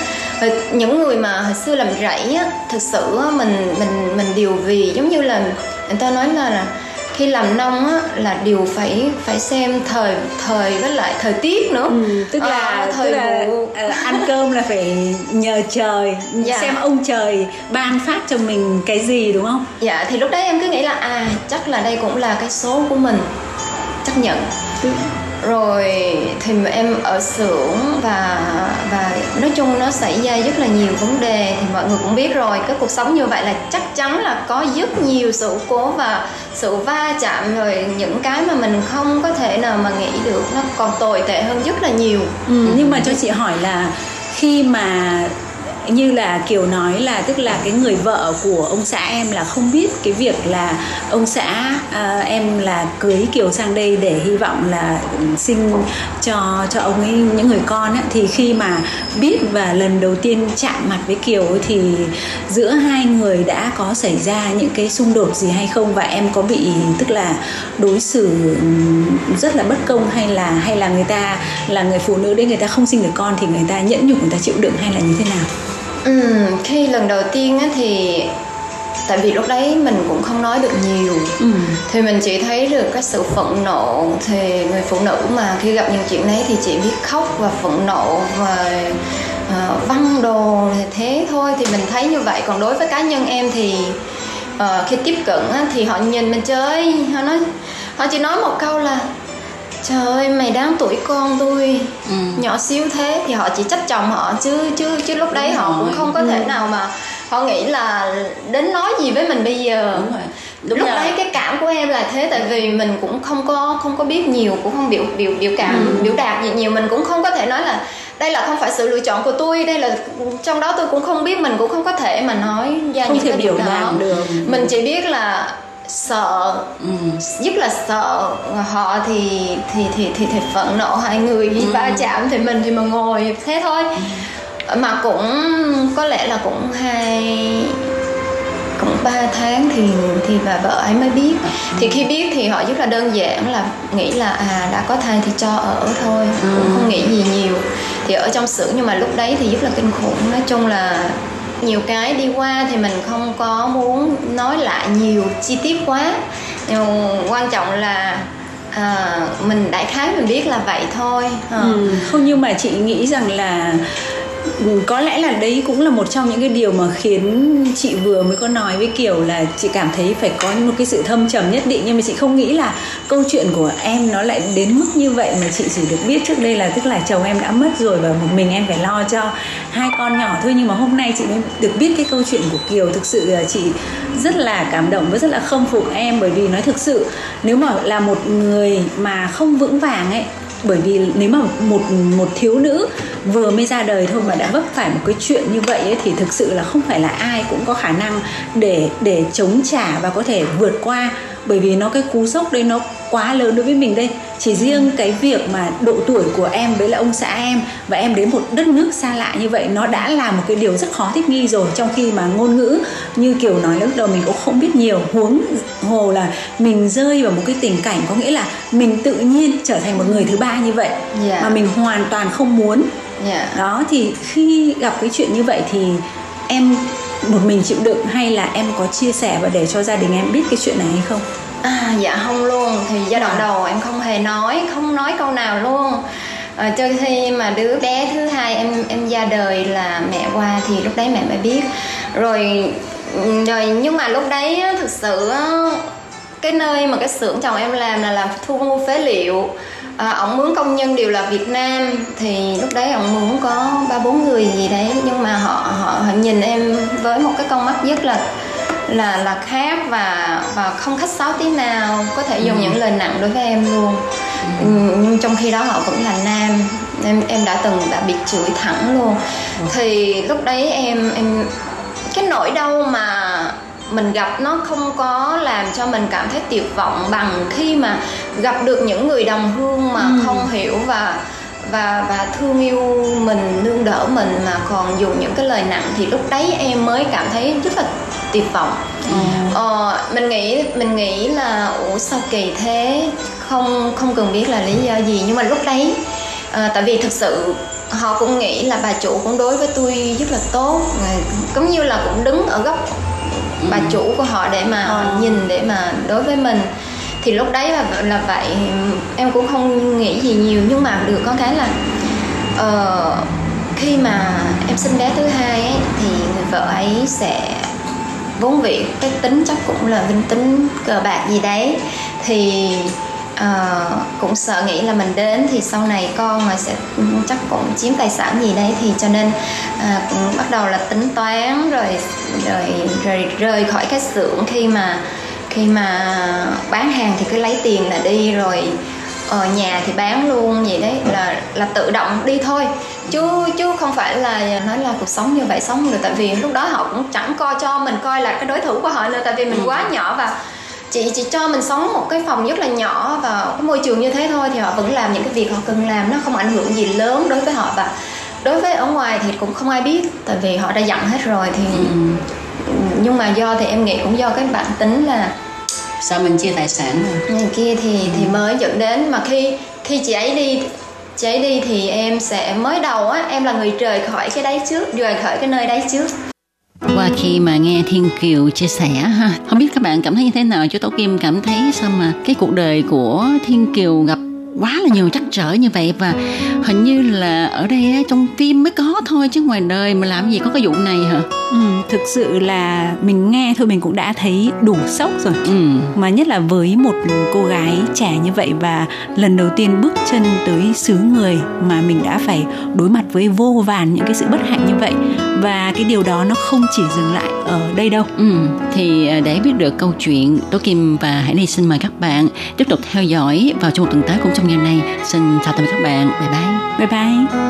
những người mà hồi xưa làm rẫy á, thực sự á, mình điều vì giống như là người ta nói là khi làm nông á là điều phải xem thời với lại thời tiết nữa. Tức là ăn cơm là phải nhờ trời, xem ông trời ban phát cho mình cái gì, đúng không? Dạ, thì lúc đấy em cứ nghĩ là chắc là đây cũng là cái số của mình, chấp nhận. Rồi thì em ở xưởng và nói chung nó xảy ra rất là nhiều vấn đề, thì mọi người cũng biết rồi, cái cuộc sống như vậy là chắc chắn là có rất nhiều sự cố và sự va chạm, rồi những cái mà mình không có thể nào mà nghĩ được, nó còn tồi tệ hơn rất là nhiều. Nhưng mà cho chị hỏi là khi mà như là Kiều nói là tức là cái người vợ của ông xã em là không biết cái việc là ông xã em là cưới Kiều sang đây để hy vọng là sinh cho ông ấy những người con ấy, thì khi mà biết và lần đầu tiên chạm mặt với Kiều ấy, thì giữa hai người đã có xảy ra những cái xung đột gì hay không, và em có bị tức là đối xử rất là bất công, hay là người ta là người phụ nữ đấy, người ta không sinh được con thì người ta nhẫn nhục, người ta chịu đựng, hay là như thế nào? Khi lần đầu tiên á, thì tại vì lúc đấy mình cũng không nói được nhiều, thì mình chỉ thấy được cái sự phẫn nộ. Thì người phụ nữ mà khi gặp những chuyện đấy thì chỉ biết khóc và phẫn nộ và văng đồ, thì thế thôi, thì mình thấy như vậy. Còn đối với cá nhân em thì khi tiếp cận á, thì họ nhìn mình chơi, họ chỉ nói một câu là trời ơi, mày đáng tuổi con tôi, nhỏ xíu thế. Thì họ chỉ trách chồng họ chứ lúc đấy họ cũng không có thể nào mà họ nghĩ là đến nói gì với mình bây giờ. Đúng rồi. Đấy cái cảm của em là thế, tại vì mình cũng không có biết nhiều, cũng không biểu đạt gì nhiều, mình cũng không có thể nói là đây là không phải sự lựa chọn của tôi, đây là trong đó tôi cũng không biết, mình cũng không có thể mà nói ra không những cái điều đó. Mình chỉ biết là sợ, rất là sợ. Họ thì phẫn nộ, hai người va chạm, thì mình thì mà ngồi thế thôi. mà cũng có lẽ là cũng ba tháng thì bà vợ ấy mới biết. Thì khi biết thì họ rất là đơn giản là nghĩ là đã có thai thì cho ở thôi, cũng không nghĩ gì nhiều. Thì ở trong xưởng, nhưng mà lúc đấy thì rất là kinh khủng. Nói chung là nhiều cái đi qua thì mình không có muốn nói lại nhiều chi tiết quá, nhưng quan trọng là mình đại khái mình biết là vậy thôi. Không, nhưng mà chị nghĩ rằng là có lẽ là đấy cũng là một trong những cái điều mà khiến chị vừa mới có nói với Kiều là chị cảm thấy phải có một cái sự thâm trầm nhất định. Nhưng mà chị không nghĩ là câu chuyện của em nó lại đến mức như vậy, mà chị chỉ được biết trước đây là tức là chồng em đã mất rồi và một mình em phải lo cho hai con nhỏ thôi. Nhưng mà hôm nay chị mới được biết cái câu chuyện của Kiều. Thực sự là chị rất là cảm động và rất là khâm phục em, bởi vì nói thực sự nếu mà là một người mà không vững vàng ấy, bởi vì nếu mà một thiếu nữ vừa mới ra đời thôi mà đã vấp phải một cái chuyện như vậy ấy, thì thực sự là không phải là ai cũng có khả năng để chống trả và có thể vượt qua, bởi vì nó cái cú sốc đấy nó quá lớn đối với mình đây. Chỉ riêng cái việc mà độ tuổi của em với là ông xã em và em đến một đất nước xa lạ như vậy, nó đã là một cái điều rất khó thích nghi rồi, trong khi mà ngôn ngữ như Kiều nói lúc đầu mình cũng không biết nhiều, huống hồ là mình rơi vào một cái tình cảnh có nghĩa là mình tự nhiên trở thành một người thứ ba như vậy mà mình hoàn toàn không muốn. Đó, thì khi gặp cái chuyện như vậy thì em một mình chịu đựng hay là em có chia sẻ và để cho gia đình em biết cái chuyện này hay không? Dạ không luôn. Thì giai đoạn đầu em không hề nói, không nói câu nào luôn. Cho khi mà đứa bé thứ hai em ra đời là mẹ qua thì lúc đấy mẹ mới biết. Rồi nhưng mà lúc đấy thực sự cái nơi mà cái xưởng chồng em làm là làm thu mua phế liệu. Ổng mướn công nhân đều là Việt Nam, thì lúc đấy ổng mướn có 3-4 người gì đấy, nhưng mà họ nhìn em với một cái con mắt rất là khác và không khách sáo tí nào, có thể dùng những lời nặng đối với em luôn. Nhưng trong khi đó họ vẫn là nam. Em đã bị chửi thẳng luôn. Thì lúc đấy em cái nỗi đau mà mình gặp nó không có làm cho mình cảm thấy tuyệt vọng bằng khi mà gặp được những người đồng hương mà không hiểu và thương yêu mình, nương đỡ mình, mà còn dùng những cái lời nặng, thì lúc đấy em mới cảm thấy rất là tuyệt vọng. Mình nghĩ là sao kỳ thế, không cần biết là lý do gì, nhưng mà lúc đấy tại vì thực sự họ cũng nghĩ là bà chủ cũng đối với tôi rất là tốt, cũng như là cũng đứng ở góc bà chủ của họ để mà nhìn, để mà đối với mình. Thì lúc đấy là vậy, em cũng không nghĩ gì nhiều. Nhưng mà được có cái là khi mà em sinh bé thứ hai ấy, thì người vợ ấy sẽ vốn vị cái tính chắc cũng là linh tính cờ bạc gì đấy, thì cũng sợ nghĩ là mình đến thì sau này con mà sẽ chắc cũng chiếm tài sản gì đấy, thì cho nên bắt đầu là tính toán rồi rời khỏi cái xưởng khi mà bán hàng thì cứ lấy tiền là đi, rồi ở nhà thì bán luôn vậy đấy, là tự động đi thôi, chứ không phải là nói là cuộc sống như vậy sống được. Tại vì lúc đó họ cũng chẳng coi cho mình coi là cái đối thủ của họ nữa, tại vì mình quá nhỏ và chị cho mình sống một cái phòng rất là nhỏ và cái môi trường như thế thôi, thì họ vẫn làm những cái việc họ cần làm, nó không ảnh hưởng gì lớn đối với họ. Và đối với ở ngoài thì cũng không ai biết, tại vì họ đã dặn hết rồi thì nhưng mà do thì em nghĩ cũng do cái bản tính là sao mình chia tài sản này kia thì mới dẫn đến. Mà khi chị ấy đi thì em sẽ mới đầu á, em là người rời khỏi cái đấy trước, rời khỏi cái nơi đấy trước. Qua khi mà nghe Thiên Kiều chia sẻ ha, không biết các bạn cảm thấy như thế nào, chứ Tố Kim cảm thấy sao mà cái cuộc đời của Thiên Kiều gặp quá là nhiều trắc trở như vậy, và hình như là ở đây trong phim mới có thôi, chứ ngoài đời mà làm gì có cái vụ này hả? Thực sự là mình nghe thôi mình cũng đã thấy đủ sốc rồi. Mà nhất là với một cô gái trẻ như vậy và lần đầu tiên bước chân tới xứ người mà mình đã phải đối mặt với vô vàn những cái sự bất hạnh như vậy, và cái điều đó nó không chỉ dừng lại ở đây đâu. Thì để biết được câu chuyện, Tố Kim và Hải Ni xin mời các bạn tiếp tục theo dõi vào trong một tuần tới cũng trong ngày này. Xin chào tạm biệt các bạn. Bye bye. Bye bye.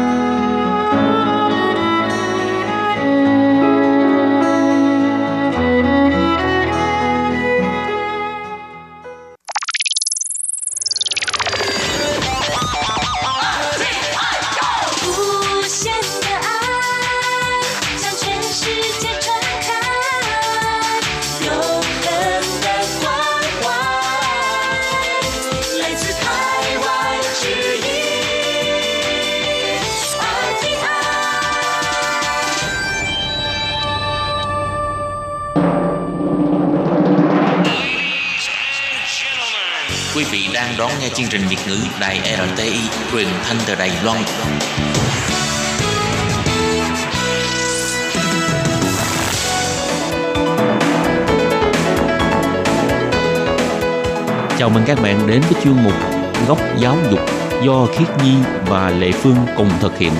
Quý vị đang đón nghe chương trình Việt ngữ Đài RTI, truyền thanh từ Đài Loan. Chào mừng các bạn đến với chuyên mục Góc Giáo dục do Khiết Nhi và Lệ Phương cùng thực hiện.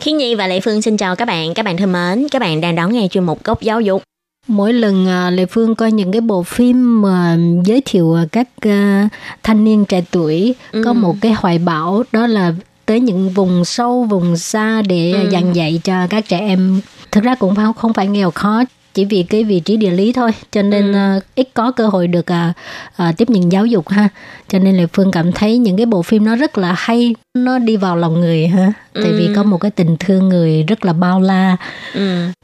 Khiết Nhi và Lệ Phương xin chào các bạn thân mến, các bạn đang đón nghe chuyên mục Góc Giáo dục. Mỗi lần Lệ Phương coi những cái bộ phim mà giới thiệu các thanh niên trẻ tuổi có một cái hoài bão đó là tới những vùng sâu, vùng xa để dạy dạy cho các trẻ em. Thực ra cũng không phải nghèo khó, chỉ vì cái vị trí địa lý thôi, cho nên ít có cơ hội được tiếp nhận giáo dục ha. Cho nên là Phương cảm thấy những cái bộ phim nó rất là hay, nó đi vào lòng người ha. Tại vì có một cái tình thương người rất là bao la.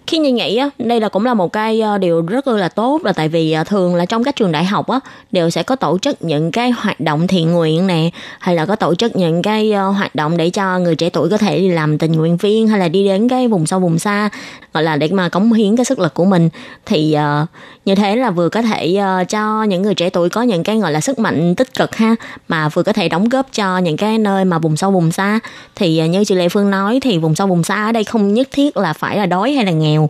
Khi nhìn nghĩ á, đây là cũng là một cái điều rất là tốt, là tại vì thường là trong các trường đại học á đều sẽ có tổ chức những cái hoạt động thiện nguyện nè, hay là có tổ chức những cái hoạt động để cho người trẻ tuổi có thể đi làm tình nguyện viên hay là đi đến cái vùng sâu vùng xa, gọi là để mà cống hiến cái sức lực của mình. Thì như thế là vừa có thể cho những người trẻ tuổi có những cái gọi là sức mạnh tích cực ha, mà vừa có thể đóng góp cho những cái nơi mà vùng sâu vùng xa. Thì như chị Lê Phương nói thì vùng sâu vùng xa ở đây không nhất thiết là phải là đói hay là nghèo,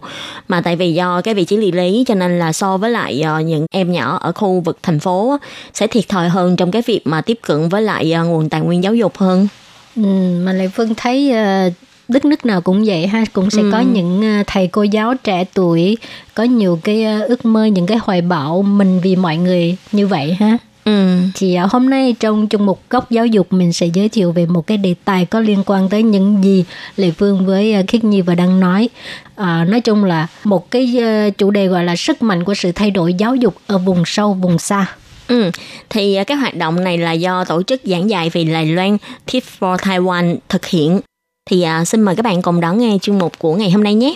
mà tại vì do cái vị trí địa lý cho nên là so với lại những em nhỏ ở khu vực thành phố sẽ thiệt thòi hơn trong cái việc mà tiếp cận với lại nguồn tài nguyên giáo dục hơn. Mà Lê Phương thấy đất nước nào cũng vậy ha, cũng sẽ có những thầy cô giáo trẻ tuổi có nhiều cái ước mơ, những cái hoài bão mình vì mọi người như vậy ha. Thì hôm nay trong chung mục Góc Giáo dục mình sẽ giới thiệu về một cái đề tài có liên quan tới những gì Lệ Phương với Khiết Nhi và đang nói. Nói chung là một cái chủ đề gọi là sức mạnh của sự thay đổi giáo dục ở vùng sâu, vùng xa. Thì cái hoạt động này là do tổ chức giảng dạy vì Đài Loan Teach for Taiwan thực hiện. Thì xin mời các bạn cùng đón nghe chuyên mục của ngày hôm nay nhé.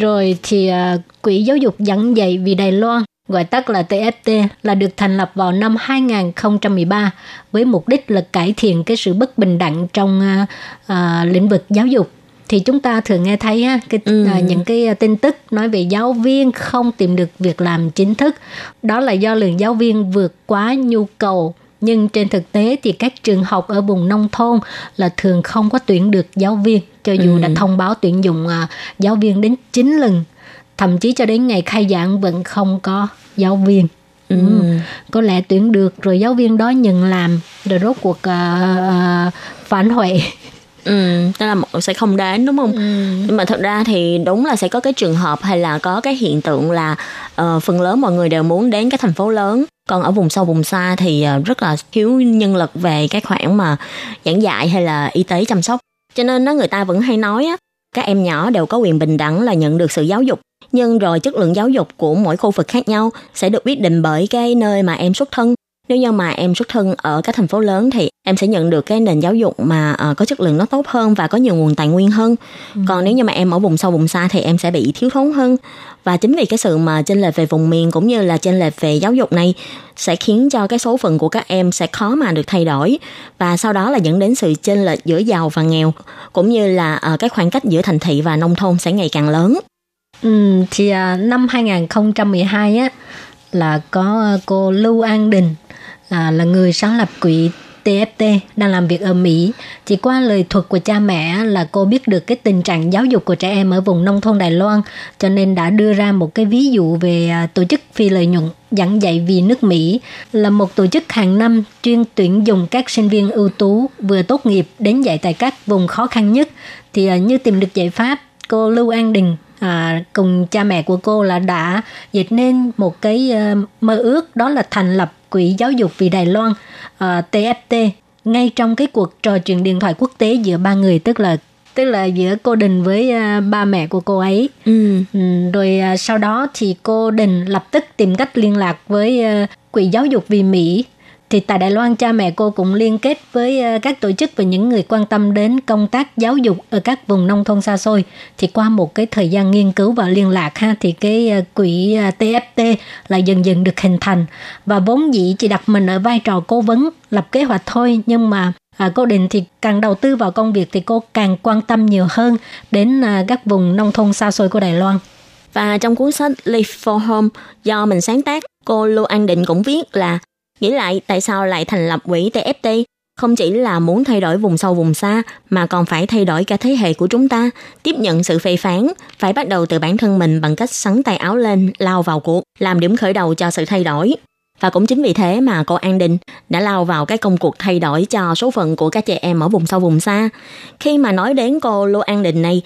Rồi thì Quỹ Giáo dục Giảng dạy vì Đài Loan, gọi tắt là TFT, là được thành lập vào năm 2013 với mục đích là cải thiện cái sự bất bình đẳng trong lĩnh vực giáo dục. Thì chúng ta thường nghe thấy những cái tin tức nói về giáo viên không tìm được việc làm chính thức. Đó là do lượng giáo viên vượt quá nhu cầu. Nhưng trên thực tế thì các trường học ở vùng nông thôn là thường không có tuyển được giáo viên, cho dù đã thông báo tuyển dụng giáo viên đến 9 lần. Thậm chí cho đến ngày khai giảng vẫn không có giáo viên. Có lẽ tuyển được rồi giáo viên đó nhận làm, rồi rốt cuộc phản huệ. Tức là một sẽ không đến đúng không? Nhưng mà thật ra thì đúng là sẽ có cái trường hợp hay là có cái hiện tượng là phần lớn mọi người đều muốn đến cái thành phố lớn, còn ở vùng sâu vùng xa thì rất là thiếu nhân lực về cái khoản mà giảng dạy hay là y tế chăm sóc. Cho nên người ta vẫn hay nói các em nhỏ đều có quyền bình đẳng là nhận được sự giáo dục, nhưng rồi chất lượng giáo dục của mỗi khu vực khác nhau sẽ được quyết định bởi cái nơi mà em xuất thân. Nếu như mà em xuất thân ở các thành phố lớn thì em sẽ nhận được cái nền giáo dục mà có chất lượng nó tốt hơn và có nhiều nguồn tài nguyên hơn. Còn nếu như mà em ở vùng sâu vùng xa thì em sẽ bị thiếu thốn hơn. Và chính vì cái sự mà chênh lệch về vùng miền cũng như là chênh lệch về giáo dục này sẽ khiến cho cái số phận của các em sẽ khó mà được thay đổi, và sau đó là dẫn đến sự chênh lệch giữa giàu và nghèo, cũng như là cái khoảng cách giữa thành thị và nông thôn sẽ ngày càng lớn. Thì năm 2012 là có cô Lưu An Định là người sáng lập quỹ TFT, đang làm việc ở Mỹ. Chỉ qua lời thuật của cha mẹ là cô biết được cái tình trạng giáo dục của trẻ em ở vùng nông thôn Đài Loan, cho nên đã đưa ra một cái ví dụ về tổ chức phi lợi nhuận Giảng dạy vì nước Mỹ, là một tổ chức hàng năm chuyên tuyển dụng các sinh viên ưu tú vừa tốt nghiệp đến dạy tại các vùng khó khăn nhất. Thì như tìm được giải pháp, cô Lưu An Đình cùng cha mẹ của cô là đã dệt nên một cái mơ ước, đó là thành lập Quỹ Giáo dục vì Đài Loan TFT ngay trong cái cuộc trò chuyện điện thoại quốc tế giữa ba người, tức là giữa cô Đình với ba mẹ của cô ấy. Rồi sau đó thì cô Đình lập tức tìm cách liên lạc với Quỹ Giáo dục vì Mỹ. thì tại Đài Loan cha mẹ cô cũng liên kết với các tổ chức và những người quan tâm đến công tác giáo dục ở các vùng nông thôn xa xôi. Thì qua một cái thời gian nghiên cứu và liên lạc ha, thì cái quỹ TFT là dần dần được hình thành. Và vốn dĩ chị đặt mình ở vai trò cố vấn, lập kế hoạch thôi, nhưng mà cô Định thì càng đầu tư vào công việc thì cô càng quan tâm nhiều hơn đến các vùng nông thôn xa xôi của Đài Loan. Và trong cuốn sách Live for Home do mình sáng tác, cô Lưu An Định cũng viết là nghĩ lại tại sao lại thành lập quỹ TFT, không chỉ là muốn thay đổi vùng sâu vùng xa mà còn phải thay đổi cả thế hệ của chúng ta, tiếp nhận sự phê phán, phải bắt đầu từ bản thân mình bằng cách xắn tay áo lên, lao vào cuộc, làm điểm khởi đầu cho sự thay đổi. Và cũng chính vì thế mà cô An Định đã lao vào cái công cuộc thay đổi cho số phận của các trẻ em ở vùng sâu vùng xa. Khi mà nói đến cô Lưu An Định này,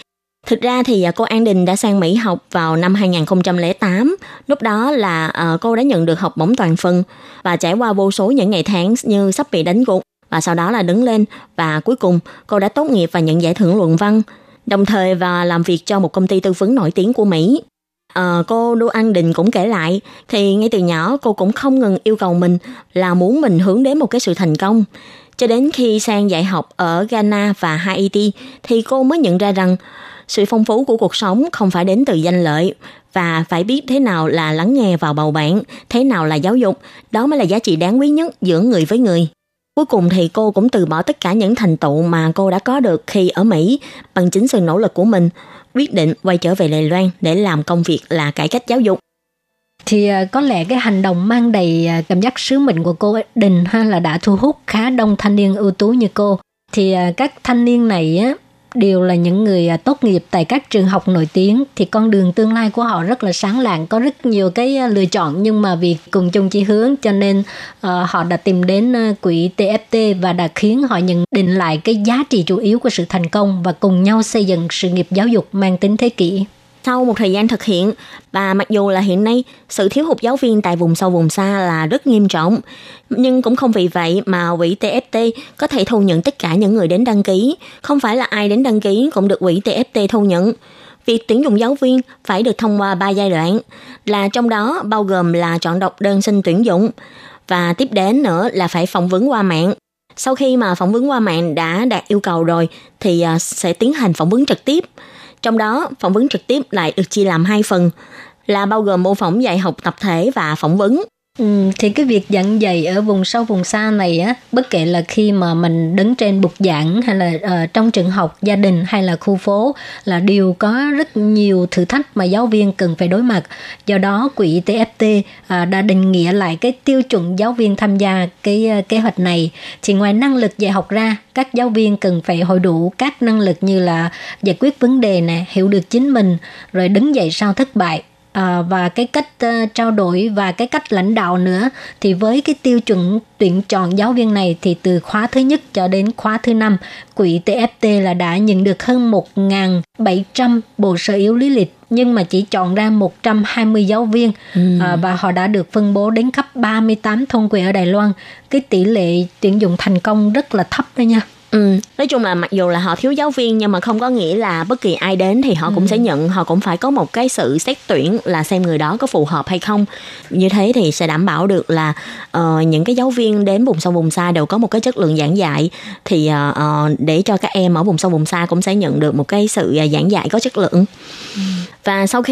thực ra thì cô An Định đã sang Mỹ học vào năm 2008. Lúc đó là cô đã nhận được học bổng toàn phần và trải qua vô số những ngày tháng như sắp bị đánh gục. Và sau đó là đứng lên và cuối cùng cô đã tốt nghiệp và nhận giải thưởng luận văn, đồng thời và làm việc cho một công ty tư vấn nổi tiếng của Mỹ. Cô Đô An Định cũng kể lại thì ngay từ nhỏ cô cũng không ngừng yêu cầu mình là muốn mình hướng đến một cái sự thành công. Cho đến khi sang dạy học ở Ghana và Haiti thì cô mới nhận ra rằng sự phong phú của cuộc sống không phải đến từ danh lợi và phải biết thế nào là lắng nghe và bầu bạn, thế nào là giáo dục, đó mới là giá trị đáng quý nhất giữa người với người. Cuối cùng thì cô cũng từ bỏ tất cả những thành tựu mà cô đã có được khi ở Mỹ bằng chính sự nỗ lực của mình, quyết định quay trở về Đài Loan để làm công việc là cải cách giáo dục. Thì có lẽ cái hành động mang đầy cảm giác sứ mệnh của cô Định ha là đã thu hút khá đông thanh niên ưu tú như cô. Thì các thanh niên này á, đều là những người tốt nghiệp tại các trường học nổi tiếng, thì con đường tương lai của họ rất là sáng lạng, có rất nhiều cái lựa chọn, nhưng mà vì cùng chung chí hướng cho nên họ đã tìm đến quỹ TFT và đã khiến họ nhận định lại cái giá trị chủ yếu của sự thành công và cùng nhau xây dựng sự nghiệp giáo dục mang tính thế kỷ. Sau một thời gian thực hiện, và mặc dù là hiện nay sự thiếu hụt giáo viên tại vùng sâu vùng xa là rất nghiêm trọng, nhưng cũng không vì vậy mà quỹ TFT có thể thu nhận tất cả những người đến đăng ký. Không phải là ai đến đăng ký cũng được quỹ TFT thu nhận. Việc tuyển dụng giáo viên phải được thông qua 3 giai đoạn, là trong đó bao gồm là chọn đọc đơn xin tuyển dụng, và tiếp đến nữa là phải phỏng vấn qua mạng. Sau khi mà phỏng vấn qua mạng đã đạt yêu cầu rồi thì sẽ tiến hành phỏng vấn trực tiếp. Trong đó, phỏng vấn trực tiếp lại được chia làm 2 phần, là bao gồm mô phỏng dạy học tập thể và phỏng vấn. Thì cái việc giảng dạy ở vùng sâu vùng xa này á, bất kể là khi mà mình đứng trên bục giảng hay là trong trường học, gia đình hay là khu phố, là đều có rất nhiều thử thách mà giáo viên cần phải đối mặt. Do đó quỹ TFT đã định nghĩa lại cái tiêu chuẩn giáo viên tham gia cái kế hoạch này. Thì ngoài năng lực dạy học ra, các giáo viên cần phải hội đủ các năng lực như là giải quyết vấn đề nè, hiểu được chính mình, rồi đứng dậy sau thất bại. Và cái cách trao đổi và cái cách lãnh đạo nữa. Thì với cái tiêu chuẩn tuyển chọn giáo viên này thì từ khóa thứ nhất cho đến khóa thứ 5, quỹ TFT là đã nhận được hơn 1.700 bộ sơ yếu lý lịch, nhưng mà chỉ chọn ra 120 giáo viên. Và họ đã được phân bố đến khắp 38 thôn quê ở Đài Loan. Cái tỷ lệ tuyển dụng thành công rất là thấp đó nha. Nói chung là mặc dù là họ thiếu giáo viên, nhưng mà không có nghĩa là bất kỳ ai đến thì họ cũng sẽ nhận. Họ cũng phải có một cái sự xét tuyển là xem người đó có phù hợp hay không. Như thế thì sẽ đảm bảo được là những cái giáo viên đến vùng sâu vùng xa đều có một cái chất lượng giảng dạy. Thì để cho các em ở vùng sâu vùng xa cũng sẽ nhận được một cái sự giảng dạy có chất lượng. Và sau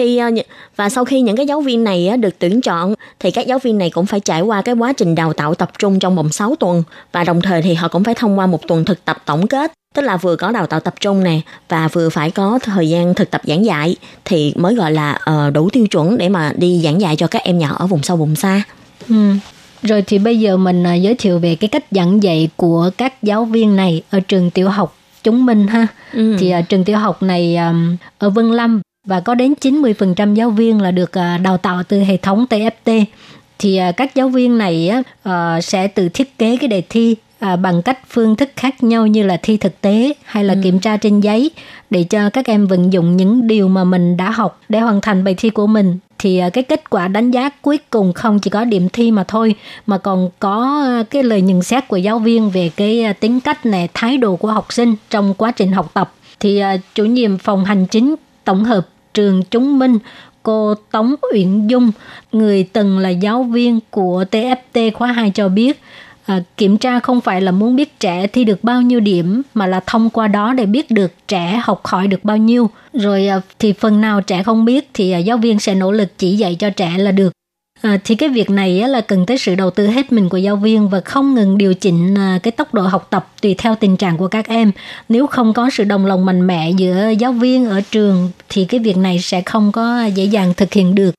khi những cái giáo viên này được tuyển chọn thì các giáo viên này cũng phải trải qua cái quá trình đào tạo tập trung trong vòng 6 tuần, và đồng thời thì họ cũng phải thông qua một tuần thực tập tổng kết, tức là vừa có đào tạo tập trung nè và vừa phải có thời gian thực tập giảng dạy thì mới gọi là đủ tiêu chuẩn để mà đi giảng dạy cho các em nhỏ ở vùng sâu vùng xa. Rồi thì bây giờ mình giới thiệu về cái cách giảng dạy của các giáo viên này ở trường tiểu học Trung Minh ha. Thì trường tiểu học này ở Vân Lâm, và có đến 90% giáo viên là được đào tạo từ hệ thống TFT. Thì các giáo viên này sẽ tự thiết kế cái đề thi bằng cách phương thức khác nhau như là thi thực tế hay là kiểm tra trên giấy, để cho các em vận dụng những điều mà mình đã học để hoàn thành bài thi của mình. Thì cái kết quả đánh giá cuối cùng không chỉ có điểm thi mà thôi, mà còn có cái lời nhận xét của giáo viên về cái tính cách này, thái độ của học sinh trong quá trình học tập. Thì chủ nhiệm phòng hành chính tổng hợp trường Trung Minh, cô Tống Uyển Dung, người từng là giáo viên của TFT khóa 2 cho biết, Kiểm tra không phải là muốn biết trẻ thi được bao nhiêu điểm, mà là thông qua đó để biết được trẻ học hỏi được bao nhiêu. Rồi thì phần nào trẻ không biết thì giáo viên sẽ nỗ lực chỉ dạy cho trẻ là được. Thì cái việc này là cần tới sự đầu tư hết mình của giáo viên và không ngừng điều chỉnh cái tốc độ học tập tùy theo tình trạng của các em. Nếu không có sự đồng lòng mạnh mẽ giữa giáo viên ở trường thì cái việc này sẽ không có dễ dàng thực hiện được.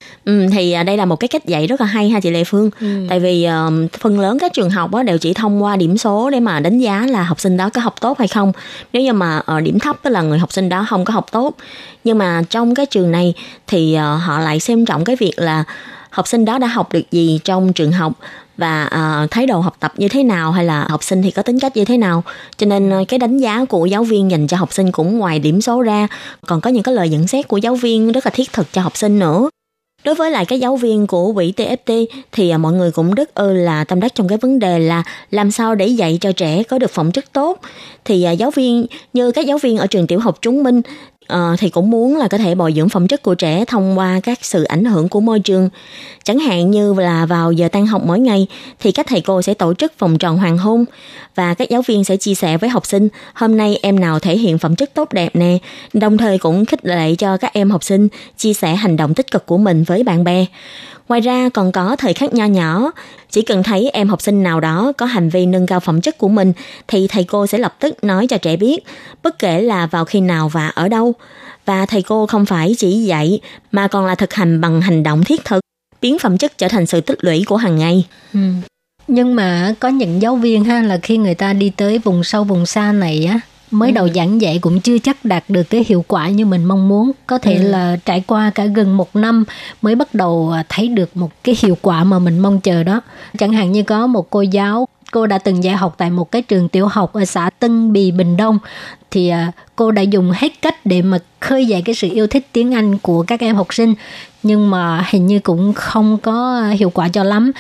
Thì đây là một cái cách dạy rất là hay ha chị Lệ Phương. Tại vì phần lớn các trường học đều chỉ thông qua điểm số để mà đánh giá là học sinh đó có học tốt hay không. Nếu như mà điểm thấp tức là người học sinh đó không có học tốt. Nhưng mà trong cái trường này thì họ lại xem trọng cái việc là học sinh đó đã học được gì trong trường học và thái độ học tập như thế nào, hay là học sinh thì có tính cách như thế nào. Cho nên cái đánh giá của giáo viên dành cho học sinh cũng ngoài điểm số ra, còn có những cái lời nhận xét của giáo viên rất là thiết thực cho học sinh nữa. Đối với lại cái giáo viên của quỹ TFT thì mọi người cũng rất là tâm đắc trong cái vấn đề là làm sao để dạy cho trẻ có được phẩm chất tốt. Thì giáo viên, như các giáo viên ở trường tiểu học Trung Minh, thì cũng muốn là có thể bồi dưỡng phẩm chất của trẻ thông qua các sự ảnh hưởng của môi trường. Chẳng hạn như là vào giờ tan học mỗi ngày thì các thầy cô sẽ tổ chức vòng tròn hoàng hôn và các giáo viên sẽ chia sẻ với học sinh hôm nay em nào thể hiện phẩm chất tốt đẹp nè, đồng thời cũng khích lệ cho các em học sinh chia sẻ hành động tích cực của mình với bạn bè. Ngoài ra còn có thời khắc nho nhỏ, chỉ cần thấy em học sinh nào đó có hành vi nâng cao phẩm chất của mình thì thầy cô sẽ lập tức nói cho trẻ biết, bất kể là vào khi nào và ở đâu. Và thầy cô không phải chỉ dạy mà còn là thực hành bằng hành động thiết thực, biến phẩm chất trở thành sự tích lũy của hàng ngày. Nhưng mà có những giáo viên là khi người ta đi tới vùng sâu vùng xa này á, mới đầu giảng dạy cũng chưa chắc đạt được cái hiệu quả như mình mong muốn. Có thể là trải qua cả gần một năm mới bắt đầu thấy được một cái hiệu quả mà mình mong chờ đó. Chẳng hạn như có một cô giáo, cô đã từng dạy học tại một cái trường tiểu học ở xã Tân Bì, Bình Đông. Thì cô đã dùng hết cách để mà khơi dậy cái sự yêu thích tiếng Anh của các em học sinh, nhưng mà hình như cũng không có hiệu quả cho lắm.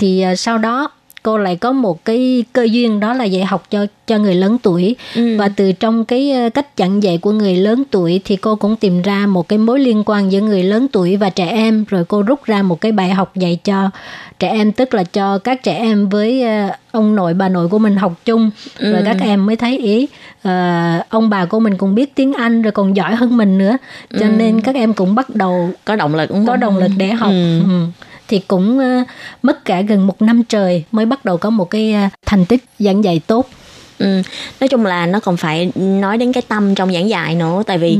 Thì sau đó cô lại có một cái cơ duyên, đó là dạy học cho người lớn tuổi. Và từ trong cái cách giảng dạy của người lớn tuổi thì cô cũng tìm ra một cái mối liên quan giữa người lớn tuổi và trẻ em. Rồi cô rút ra một cái bài học dạy cho trẻ em, tức là cho các trẻ em với ông nội bà nội của mình học chung. Rồi các em mới thấy ý ông bà của mình cũng biết tiếng Anh, rồi còn giỏi hơn mình nữa. Cho nên các em cũng bắt đầu có động lực, có động lực để học. Thì cũng mất cả gần một năm trời mới bắt đầu có một cái thành tích giảng dạy tốt. Nói chung là nó còn phải nói đến cái tâm trong giảng dạy nữa, tại vì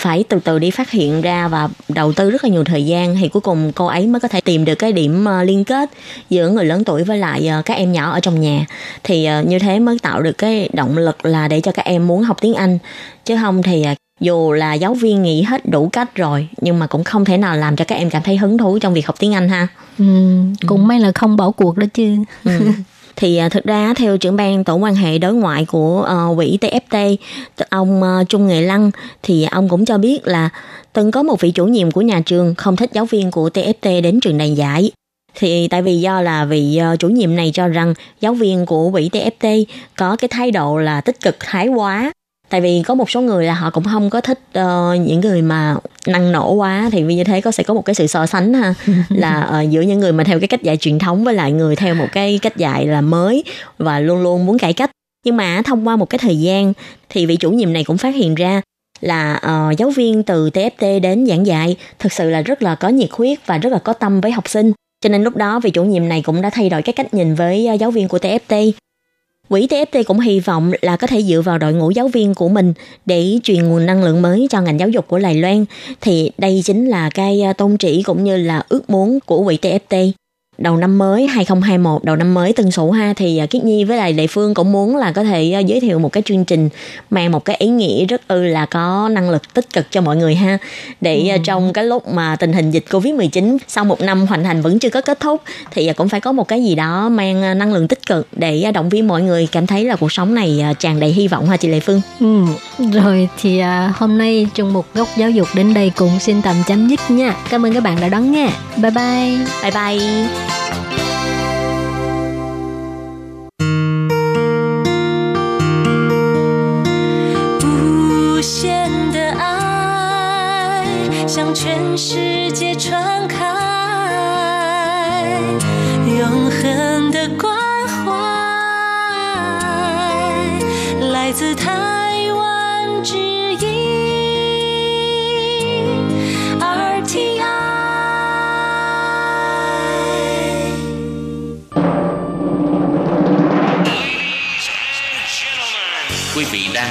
phải từ từ đi phát hiện ra và đầu tư rất là nhiều thời gian, thì cuối cùng cô ấy mới có thể tìm được cái điểm liên kết giữa người lớn tuổi với lại các em nhỏ ở trong nhà. Thì như thế mới tạo được cái động lực là để cho các em muốn học tiếng Anh, chứ không thì dù là giáo viên nghĩ hết đủ cách rồi nhưng mà cũng không thể nào làm cho các em cảm thấy hứng thú trong việc học tiếng Anh ha. Cũng may là không bỏ cuộc đó chứ. Thì thực ra theo trưởng ban tổ quan hệ đối ngoại của quỹ TFT, ông Trung Nghệ Lăng, thì ông cũng cho biết là từng có một vị chủ nhiệm của nhà trường không thích giáo viên của TFT đến trường này dạy. Thì tại vì do là vị chủ nhiệm này cho rằng giáo viên của quỹ TFT có cái thái độ là tích cực thái quá. Tại vì có một số người là họ cũng không có thích những người mà năng nổ quá, thì vì như thế sẽ có một cái sự so sánh ha, là giữa những người mà theo cái cách dạy truyền thống với lại người theo một cái cách dạy là mới và luôn luôn muốn cải cách. Nhưng mà thông qua một cái thời gian thì vị chủ nhiệm này cũng phát hiện ra là giáo viên từ TFT đến giảng dạy thực sự là rất là có nhiệt huyết và rất là có tâm với học sinh. Cho nên lúc đó vị chủ nhiệm này cũng đã thay đổi cái cách nhìn với giáo viên của TFT. Quỹ TFT cũng hy vọng là có thể dựa vào đội ngũ giáo viên của mình để truyền nguồn năng lượng mới cho ngành giáo dục của Đài Loan. Thì đây chính là cái tôn chỉ cũng như là ước muốn của quỹ TFT. Đầu năm mới 2021, đầu năm mới Tân Sửu ha, thì Kiết Nhi với lại Lệ Phương cũng muốn là có thể giới thiệu một cái chương trình mang một cái ý nghĩa rất là có năng lực tích cực cho mọi người ha. Để trong cái lúc mà tình hình dịch Covid-19 sau một năm hoành hành vẫn chưa có kết thúc thì cũng phải có một cái gì đó mang năng lượng tích cực để động viên mọi người cảm thấy là cuộc sống này tràn đầy hy vọng ha chị Lệ Phương. Rồi thì hôm nay trong một góc giáo dục đến đây cũng xin tạm chấm dứt nha. Cảm ơn các bạn đã đón nghe. Bye bye. Bye bye. Hãy Quý vị đang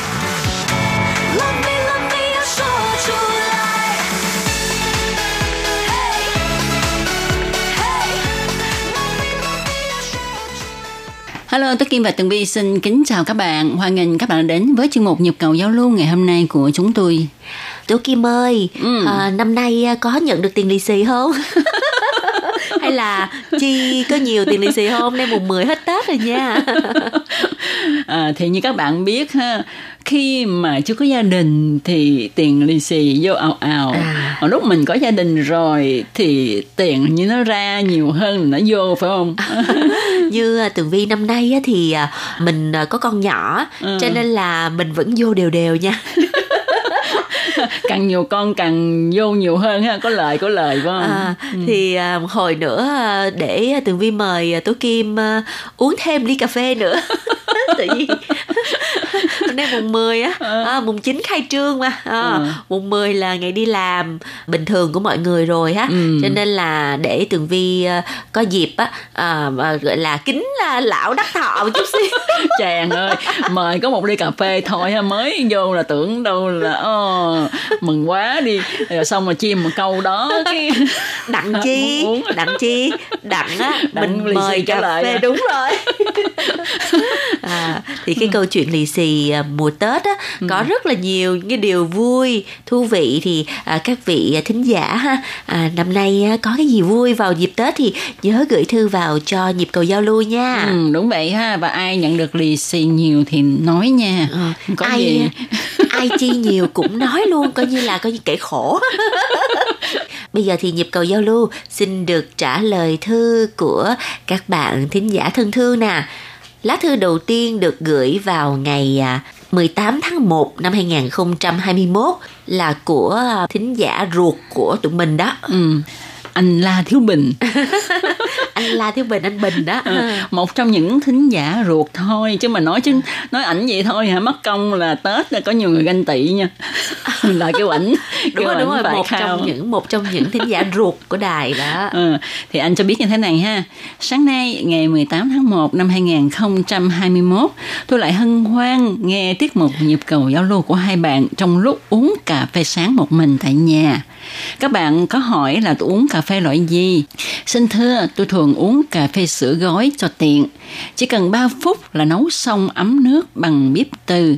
Hello, Tố Kim và Tường Vy xin kính chào các bạn. Hoan nghênh các bạn đến với chương mục Nhịp cầu giao lưu ngày hôm nay của chúng tôi. Tố Kim ơi, năm nay có nhận được tiền lì xì không? Hay là Chi có nhiều tiền lì xì không? Nay mùng 10 hết Tết rồi nha. Thì như các bạn biết ha, khi mà chưa có gia đình thì tiền lì xì vô ào ào. Còn lúc mình có gia đình rồi thì tiền như nó ra nhiều hơn nó vô, phải không? Như Tường Vy năm nay thì mình có con nhỏ, cho nên là mình vẫn vô đều đều nha. Càng nhiều con càng vô nhiều hơn ha, có lời phải không? Thì hồi nữa để Tường Vy mời Tố Kim uống thêm ly cà phê nữa. Tự nhiên hôm nay mùng 10 á, mùng 9 khai trương mà, mùng 10 là ngày đi làm bình thường của mọi người rồi á, cho nên là để Tường Vy có dịp á, gọi là kính lão đắc thọ một chút xíu. Chàng ơi, mời có một ly cà phê thôi ha, mới vô là tưởng đâu là mừng quá đi, rồi xong mà chim một câu đó cái... đặng á, mình mời cà phê đúng rồi. Thì cái câu chuyện lì xì mùa Tết á, có rất là nhiều những cái điều vui, thú vị. Thì các vị thính giả ha, năm nay có cái gì vui vào dịp Tết thì nhớ gửi thư vào cho Nhịp cầu giao lưu nha. Đúng vậy ha, và ai nhận được lì xì nhiều thì nói nha. Có ai, gì ai chi nhiều cũng nói luôn, coi như kẻ khổ. Bây giờ thì Nhịp cầu giao lưu xin được trả lời thư của các bạn thính giả thân thương nè. Lá thư đầu tiên được gửi vào ngày 18 tháng 1 năm 2021 là của thính giả ruột của tụi mình đó. Anh La Thiếu Bình. Anh Bình đó. Một trong những thính giả ruột thôi, chứ mà nói ảnh vậy thôi hả, mất công là Tết là có nhiều người ganh tị nha. Là kêu ảnh. Đúng rồi, một trong những thính giả ruột của đài đó. Thì anh cho biết như thế này ha. Sáng nay ngày 18 tháng 1 năm 2021, tôi lại hân hoan nghe tiết mục Nhịp cầu giao lưu của hai bạn trong lúc uống cà phê sáng một mình tại nhà. Các bạn có hỏi là tôi uống cà phê loại gì? Xin thưa, tôi thường uống cà phê sữa gói cho tiện. Chỉ cần 3 phút là nấu xong ấm nước bằng bếp từ,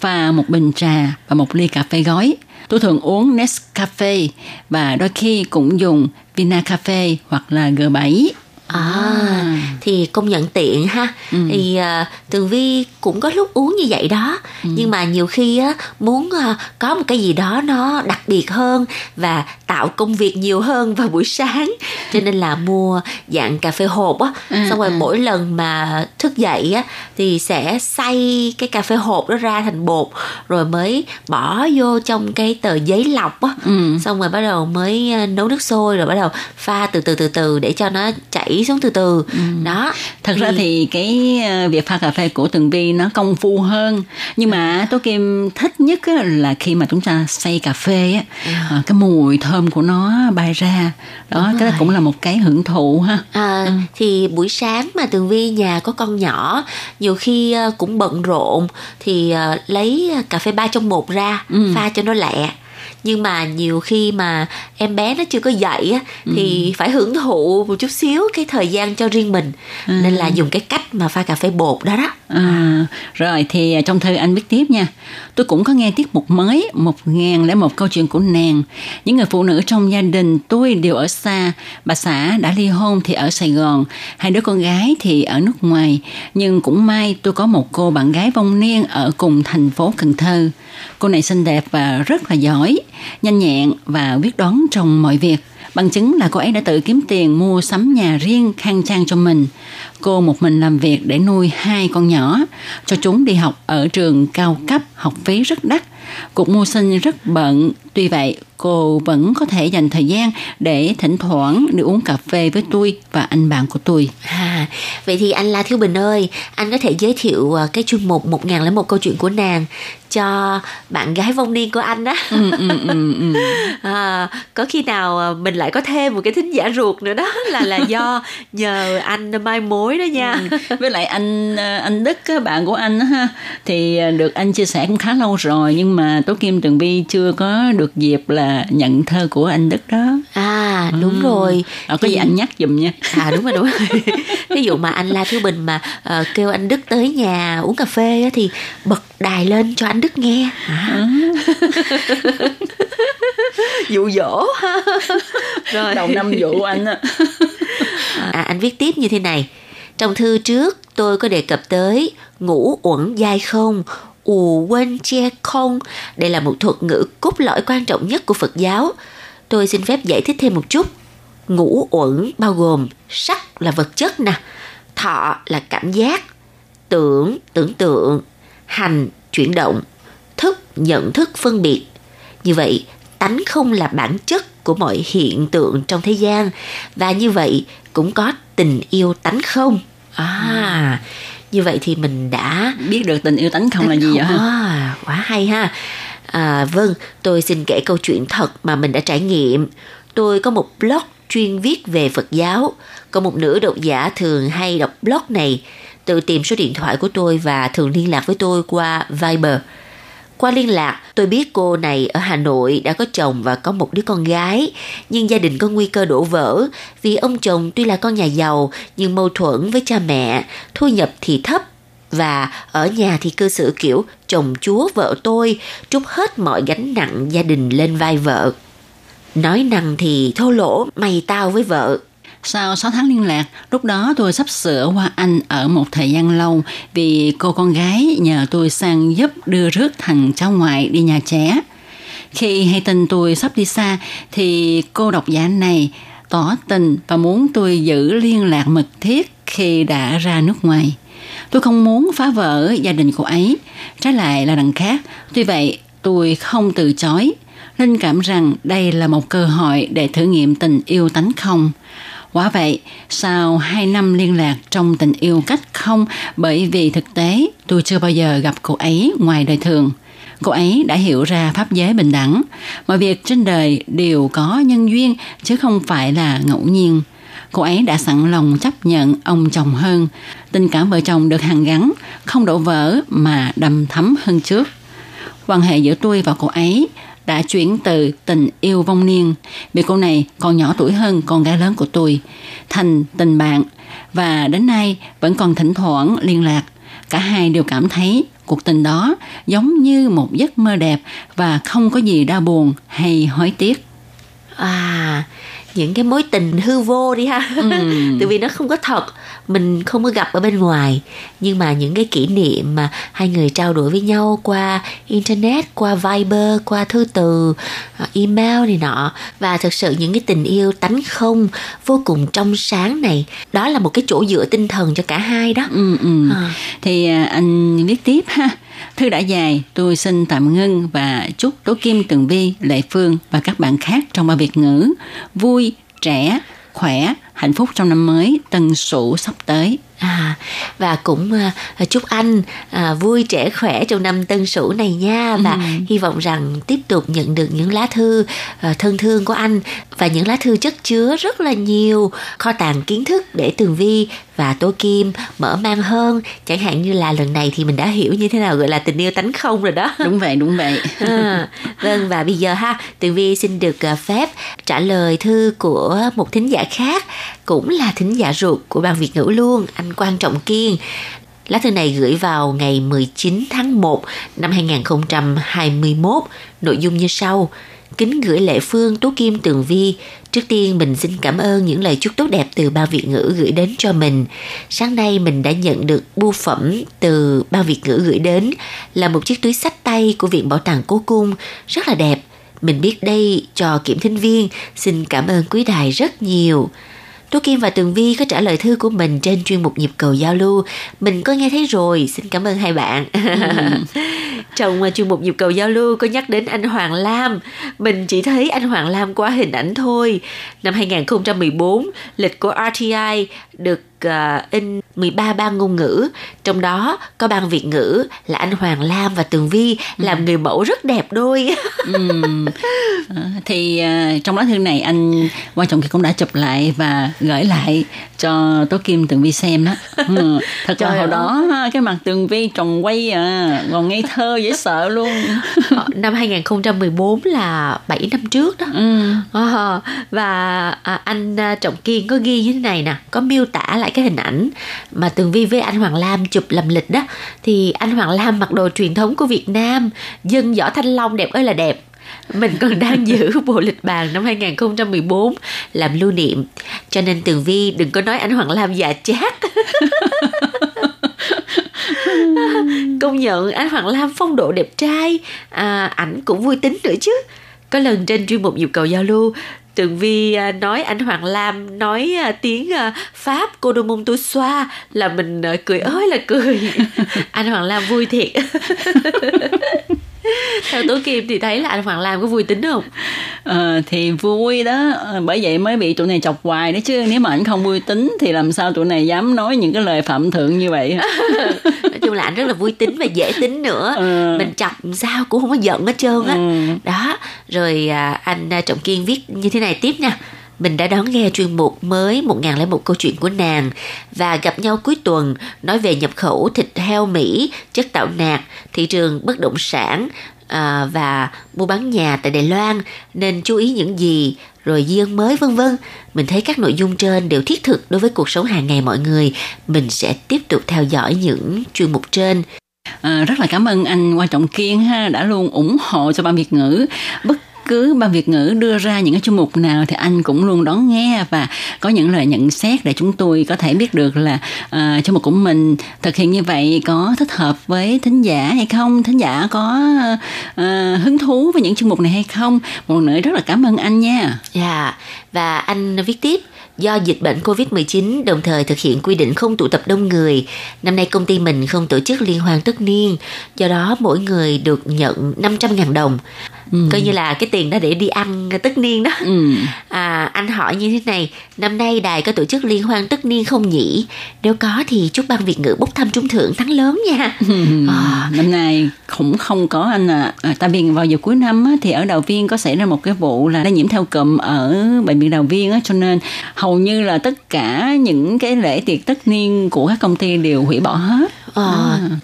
pha một bình trà và một ly cà phê gói. Tôi thường uống Nescafé và đôi khi cũng dùng Vinacafé hoặc là G7. Thì công nhận tiện ha. Thì Tường Vy cũng có lúc uống như vậy đó, nhưng mà nhiều khi á, muốn có một cái gì đó nó đặc biệt hơn và tạo công việc nhiều hơn vào buổi sáng, cho nên là mua dạng cà phê hộp á, xong rồi mỗi lần mà thức dậy á thì sẽ xay cái cà phê hộp đó ra thành bột, rồi mới bỏ vô trong cái tờ giấy lọc á, xong rồi bắt đầu mới nấu nước sôi, rồi bắt đầu pha từ từ để cho nó chảy xuống từ từ. Đó. Thật ra thì cái việc pha cà phê của Tường Vy nó công phu hơn, nhưng mà Tố Kim thích nhất là khi mà chúng ta xay cà phê á, cái mùi thơm của nó bay ra đó. Đúng, cái đó cũng là một cái hưởng thụ ha. Thì buổi sáng mà Tường Vy nhà có con nhỏ, nhiều khi cũng bận rộn thì lấy cà phê 3 trong 1 ra, pha cho nó lẹ. Nhưng mà nhiều khi mà em bé nó chưa có dậy á, thì phải hưởng thụ một chút xíu cái thời gian cho riêng mình, nên là dùng cái cách mà pha cà phê bột đó đó. À, rồi thì trong thư anh viết tiếp nha. Tôi cũng có nghe tiết mục mới 1001 câu chuyện của nàng. Những người phụ nữ trong gia đình tôi đều ở xa. Bà xã đã ly hôn thì ở Sài Gòn, hai đứa con gái thì ở nước ngoài. Nhưng cũng may tôi có một cô bạn gái vong niên ở cùng thành phố Cần Thơ. Cô này xinh đẹp và rất là giỏi, nhanh nhẹn và quyết đoán trong mọi việc. Bằng chứng là cô ấy đã tự kiếm tiền mua sắm nhà riêng khang trang cho mình. Cô một mình làm việc để nuôi 2 con nhỏ, cho chúng đi học ở trường cao cấp, học phí rất đắt. Cuộc mưu sinh rất bận, tuy vậy cô vẫn có thể dành thời gian để thỉnh thoảng đi uống cà phê với tôi và anh bạn của tôi. À, vậy thì anh La Thiếu Bình ơi, anh có thể giới thiệu cái chuyên mục 1001 câu chuyện của nàng cho bạn gái vong niên của anh đó. À, có khi nào mình lại có thêm một cái thính giả ruột nữa đó, là do nhờ anh mai mối đó nha. Với lại anh Đức, bạn của anh ha, thì được anh chia sẻ cũng khá lâu rồi, nhưng mà Tố Kim Tường Vy chưa có được dịp là nhận thơ của anh Đức đó. À đúng rồi. À, có gì anh nhắc giùm nha. À đúng rồi. Ví dụ mà anh La Thiếu Bình mà kêu anh Đức tới nhà uống cà phê thì bật đài lên cho anh Đức nghe. Dụ dỗ ha. Rồi. Đầu năm dụ anh á. À, anh viết tiếp như thế này. Trong thư trước tôi có đề cập tới ngũ uẩn dai không, ù quên che không. Đây là một thuật ngữ cốt lõi quan trọng nhất của Phật giáo. Tôi xin phép giải thích thêm một chút. Ngũ uẩn bao gồm sắc là vật chất nè, thọ là cảm giác, tưởng tượng, hành chuyển động, thức nhận thức phân biệt. Như vậy, tánh không là bản chất của mọi hiện tượng trong thế gian, và như vậy cũng có tình yêu tánh không. Như vậy thì mình đã biết được tình yêu tánh không là gì vậy hả? Quá hay ha. À, vâng, tôi xin kể câu chuyện thật mà mình đã trải nghiệm. Tôi có một blog chuyên viết về Phật giáo. Có một nữ độc giả thường hay đọc blog này, tự tìm số điện thoại của tôi và thường liên lạc với tôi qua Viber. Qua liên lạc, tôi biết cô này ở Hà Nội đã có chồng và có một đứa con gái, nhưng gia đình có nguy cơ đổ vỡ vì ông chồng tuy là con nhà giàu nhưng mâu thuẫn với cha mẹ, thu nhập thì thấp và ở nhà thì cư xử kiểu chồng chúa vợ tôi, trút hết mọi gánh nặng gia đình lên vai vợ. Nói năng thì thô lỗ mày tao với vợ. Sau 6 tháng liên lạc, lúc đó tôi sắp sửa qua Anh ở một thời gian lâu vì cô con gái nhờ tôi sang giúp đưa rước thằng cháu ngoại đi nhà trẻ. Khi hay tin tôi sắp đi xa thì cô độc giả này tỏ tình và muốn tôi giữ liên lạc mật thiết khi đã ra nước ngoài. Tôi không muốn phá vỡ gia đình cô ấy, trái lại là đằng khác, tuy vậy tôi không từ chối. Linh cảm rằng đây là một cơ hội để thử nghiệm tình yêu tánh không. Quả vậy, sau 2 năm liên lạc trong tình yêu cách không, bởi vì thực tế tôi chưa bao giờ gặp cô ấy ngoài đời thường. Cô ấy đã hiểu ra pháp giới bình đẳng. Mọi việc trên đời đều có nhân duyên chứ không phải là ngẫu nhiên. Cô ấy đã sẵn lòng chấp nhận ông chồng hơn. Tình cảm vợ chồng được hàn gắn, không đổ vỡ mà đầm thắm hơn trước. Quan hệ giữa tôi và cô ấy đã chuyển từ tình yêu vong niên, vì cô này còn nhỏ tuổi hơn con gái lớn của tôi, thành tình bạn, và đến nay vẫn còn thỉnh thoảng liên lạc. Cả hai đều cảm thấy cuộc tình đó giống như một giấc mơ đẹp và không có gì đau buồn hay hối tiếc. À, những cái mối tình hư vô đi ha. Tại vì nó không có thật, mình không có gặp ở bên ngoài, nhưng mà những cái kỷ niệm mà hai người trao đổi với nhau qua internet, qua Viber, qua thư từ, email này nọ, và thực sự những cái tình yêu tánh không vô cùng trong sáng này, đó là một cái chỗ dựa tinh thần cho cả hai đó. Thì anh viết tiếp ha. Thư đã dài, tôi xin tạm ngưng và chúc Tố Kim, Tường Vy, Lệ Phương và các bạn khác trong Ban Việt ngữ vui, trẻ, khỏe, hạnh phúc trong năm mới Tân Sửu sắp tới. Và cũng chúc anh vui, trẻ, khỏe trong năm Tân Sửu này nha. Và hy vọng rằng tiếp tục nhận được những lá thư thân thương của anh, và những lá thư chất chứa rất là nhiều kho tàng kiến thức để Tường Vy và Tố Kim mở mang hơn. Chẳng hạn như là lần này thì mình đã hiểu như thế nào gọi là tình yêu tánh không rồi đó. Đúng vậy. Vâng, và bây giờ ha, Tường Vy xin được phép trả lời thư của một thính giả khác, cũng là thính giả ruột của Ban Việt ngữ luôn, anh Quan Trọng Kiên. Lá thư này gửi vào ngày 19 tháng 1 năm 2021, nội dung như sau. Kính gửi Lệ Phương, Tố Kim, Tường Vy. Trước tiên mình xin cảm ơn những lời chúc tốt đẹp từ Ban Việt ngữ gửi đến cho mình. Sáng nay mình đã nhận được bưu phẩm từ Ban Việt ngữ gửi đến là một chiếc túi xách tay của Viện Bảo tàng Cố Cung, rất là đẹp. Mình biết đây cho kiểm thính viên, xin cảm ơn quý đài rất nhiều. Tố Kim và Tường Vy có trả lời thư của mình trên chuyên mục Nhịp cầu giao lưu. Mình có nghe thấy rồi, xin cảm ơn hai bạn. Trong chuyên mục Nhịp cầu giao lưu có nhắc đến anh Hoàng Lâm. Mình chỉ thấy anh Hoàng Lâm qua hình ảnh thôi. Năm 2014, lịch của RTI được in 13 ban ngôn ngữ. Trong đó có ban Việt ngữ là anh Hoàng Lâm và Tường Vy làm người mẫu rất đẹp đôi. Thì trong lá thư này anh Quan Trọng Kiên cũng đã chụp lại và gửi lại cho Tố Kim, Tường Vy xem đó. Thật là hồi đó cái mặt Tường Vy tròn quay à, còn ngây thơ dễ sợ luôn. Năm 2014 là 7 năm trước đó. Và anh Trọng Kiên có ghi như thế này nè, có miêu tả lại cái hình ảnh mà Tường Vy với anh Hoàng Lâm chụp làm lịch đó. Thì anh Hoàng Lâm mặc đồ truyền thống của Việt Nam, dân võ Thanh Long đẹp ơi là đẹp. Mình còn đang giữ bộ lịch bàn năm 2014 làm lưu niệm. Cho nên Tường Vy đừng có nói anh Hoàng Lâm già chát. Công nhận anh Hoàng Lâm phong độ đẹp trai, ảnh cũng vui tính nữa chứ. Có lần trên chuyên mục Nhịp cầu giao lưu, Tường Vy nói anh Hoàng Lâm nói tiếng Pháp cô đô môn tu xoa là mình cười ơi là cười. Anh Hoàng Lâm vui thiệt. Theo Tố Kim thì thấy là anh Hoàng Lâm có vui tính không? Thì vui đó, bởi vậy mới bị tụi này chọc hoài đó chứ. Nếu mà anh không vui tính thì làm sao tụi này dám nói những cái lời phạm thượng như vậy. Nói chung là anh rất là vui tính và dễ tính nữa. Mình chọc sao cũng không có giận hết trơn á. Đó, rồi anh Trọng Kiên viết như thế này tiếp nha. Mình đã đón nghe chuyên mục mới 1001 câu chuyện của nàng và gặp nhau cuối tuần nói về nhập khẩu thịt heo Mỹ, chất tạo nạc, thị trường bất động sản và mua bán nhà tại Đài Loan nên chú ý những gì, rồi duyên mới vân vân. Mình thấy các nội dung trên đều thiết thực đối với cuộc sống hàng ngày mọi người. Mình sẽ tiếp tục theo dõi những chuyên mục trên. Rất là cảm ơn anh Quan Trọng Kiên ha, đã luôn ủng hộ cho Ban Việt ngữ. Bất cứ Ban Việt ngữ đưa ra những cái chuyên mục nào thì anh cũng luôn đón nghe và có những lời nhận xét để chúng tôi có thể biết được là chuyên mục của mình thực hiện như vậy có thích hợp với thính giả hay không, thính giả có hứng thú với những chuyên mục này hay không. Một lần nữa rất là cảm ơn anh nha. Và anh viết tiếp. Do dịch bệnh Covid-19 đồng thời thực hiện quy định không tụ tập đông người, năm nay công ty mình không tổ chức liên hoan tất niên, do đó mỗi người được nhận 500.000 đồng. Coi như là cái tiền đó để đi ăn tất niên đó. Anh hỏi như thế này, năm nay đài có tổ chức liên hoan tất niên không nhỉ? Nếu có thì chúc Ban Việt ngữ bốc thăm trúng thưởng thắng lớn nha. Năm nay cũng không có anh ạ. Tại vì vào giờ cuối năm á, thì ở Đào Viên có xảy ra một cái vụ là đã nhiễm theo cụm ở bệnh viện Đào Viên á, cho nên hầu như là tất cả những cái lễ tiệc tất niên của các công ty đều hủy bỏ hết.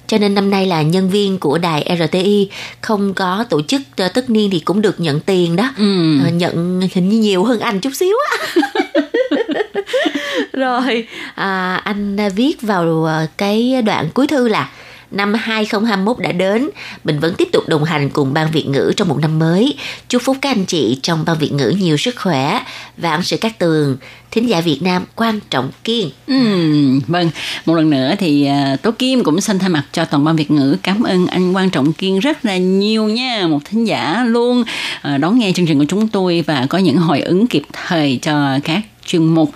Cho nên năm nay là nhân viên của đài RTI không có tổ chức tất niên thì cũng được nhận tiền đó. Nhận hình như nhiều hơn anh chút xíu á. Rồi anh viết vào cái đoạn cuối thư là năm 2021 đã đến, mình vẫn tiếp tục đồng hành cùng Ban Việt ngữ trong một năm mới. Chúc phúc các anh chị trong Ban Việt ngữ nhiều sức khỏe, vạn sự cát tường. Thính giả Việt Nam Quan Trọng Kiên. Vâng, một lần nữa thì Tố Kim cũng xin thay mặt cho toàn Ban Việt ngữ cảm ơn anh Quan Trọng Kiên rất là nhiều nha, một thính giả luôn đón nghe chương trình của chúng tôi và có những hồi ứng kịp thời cho các chuyên mục.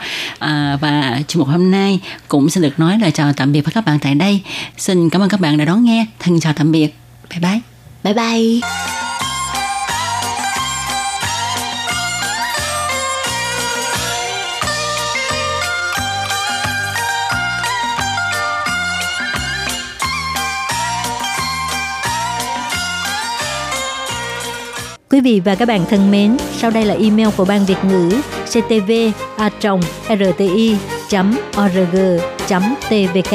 Và chuyên mục hôm nay cũng xin được nói là chào tạm biệt với các bạn tại đây. Xin cảm ơn các bạn đã đón nghe. Thân chào tạm biệt. Bye bye. Bye bye. Quý vị và các bạn thân mến, sau đây là email của Ban Việt ngữ ctv@rti.org.tvk.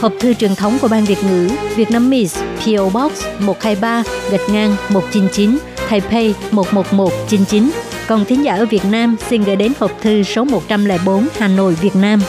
Hộp thư truyền thống của Ban Việt ngữ Vietnamese PO Box 123-199 Taipei 11199. Còn thính giả ở Việt Nam xin gửi đến hộp thư số 104 Hà Nội, Việt Nam.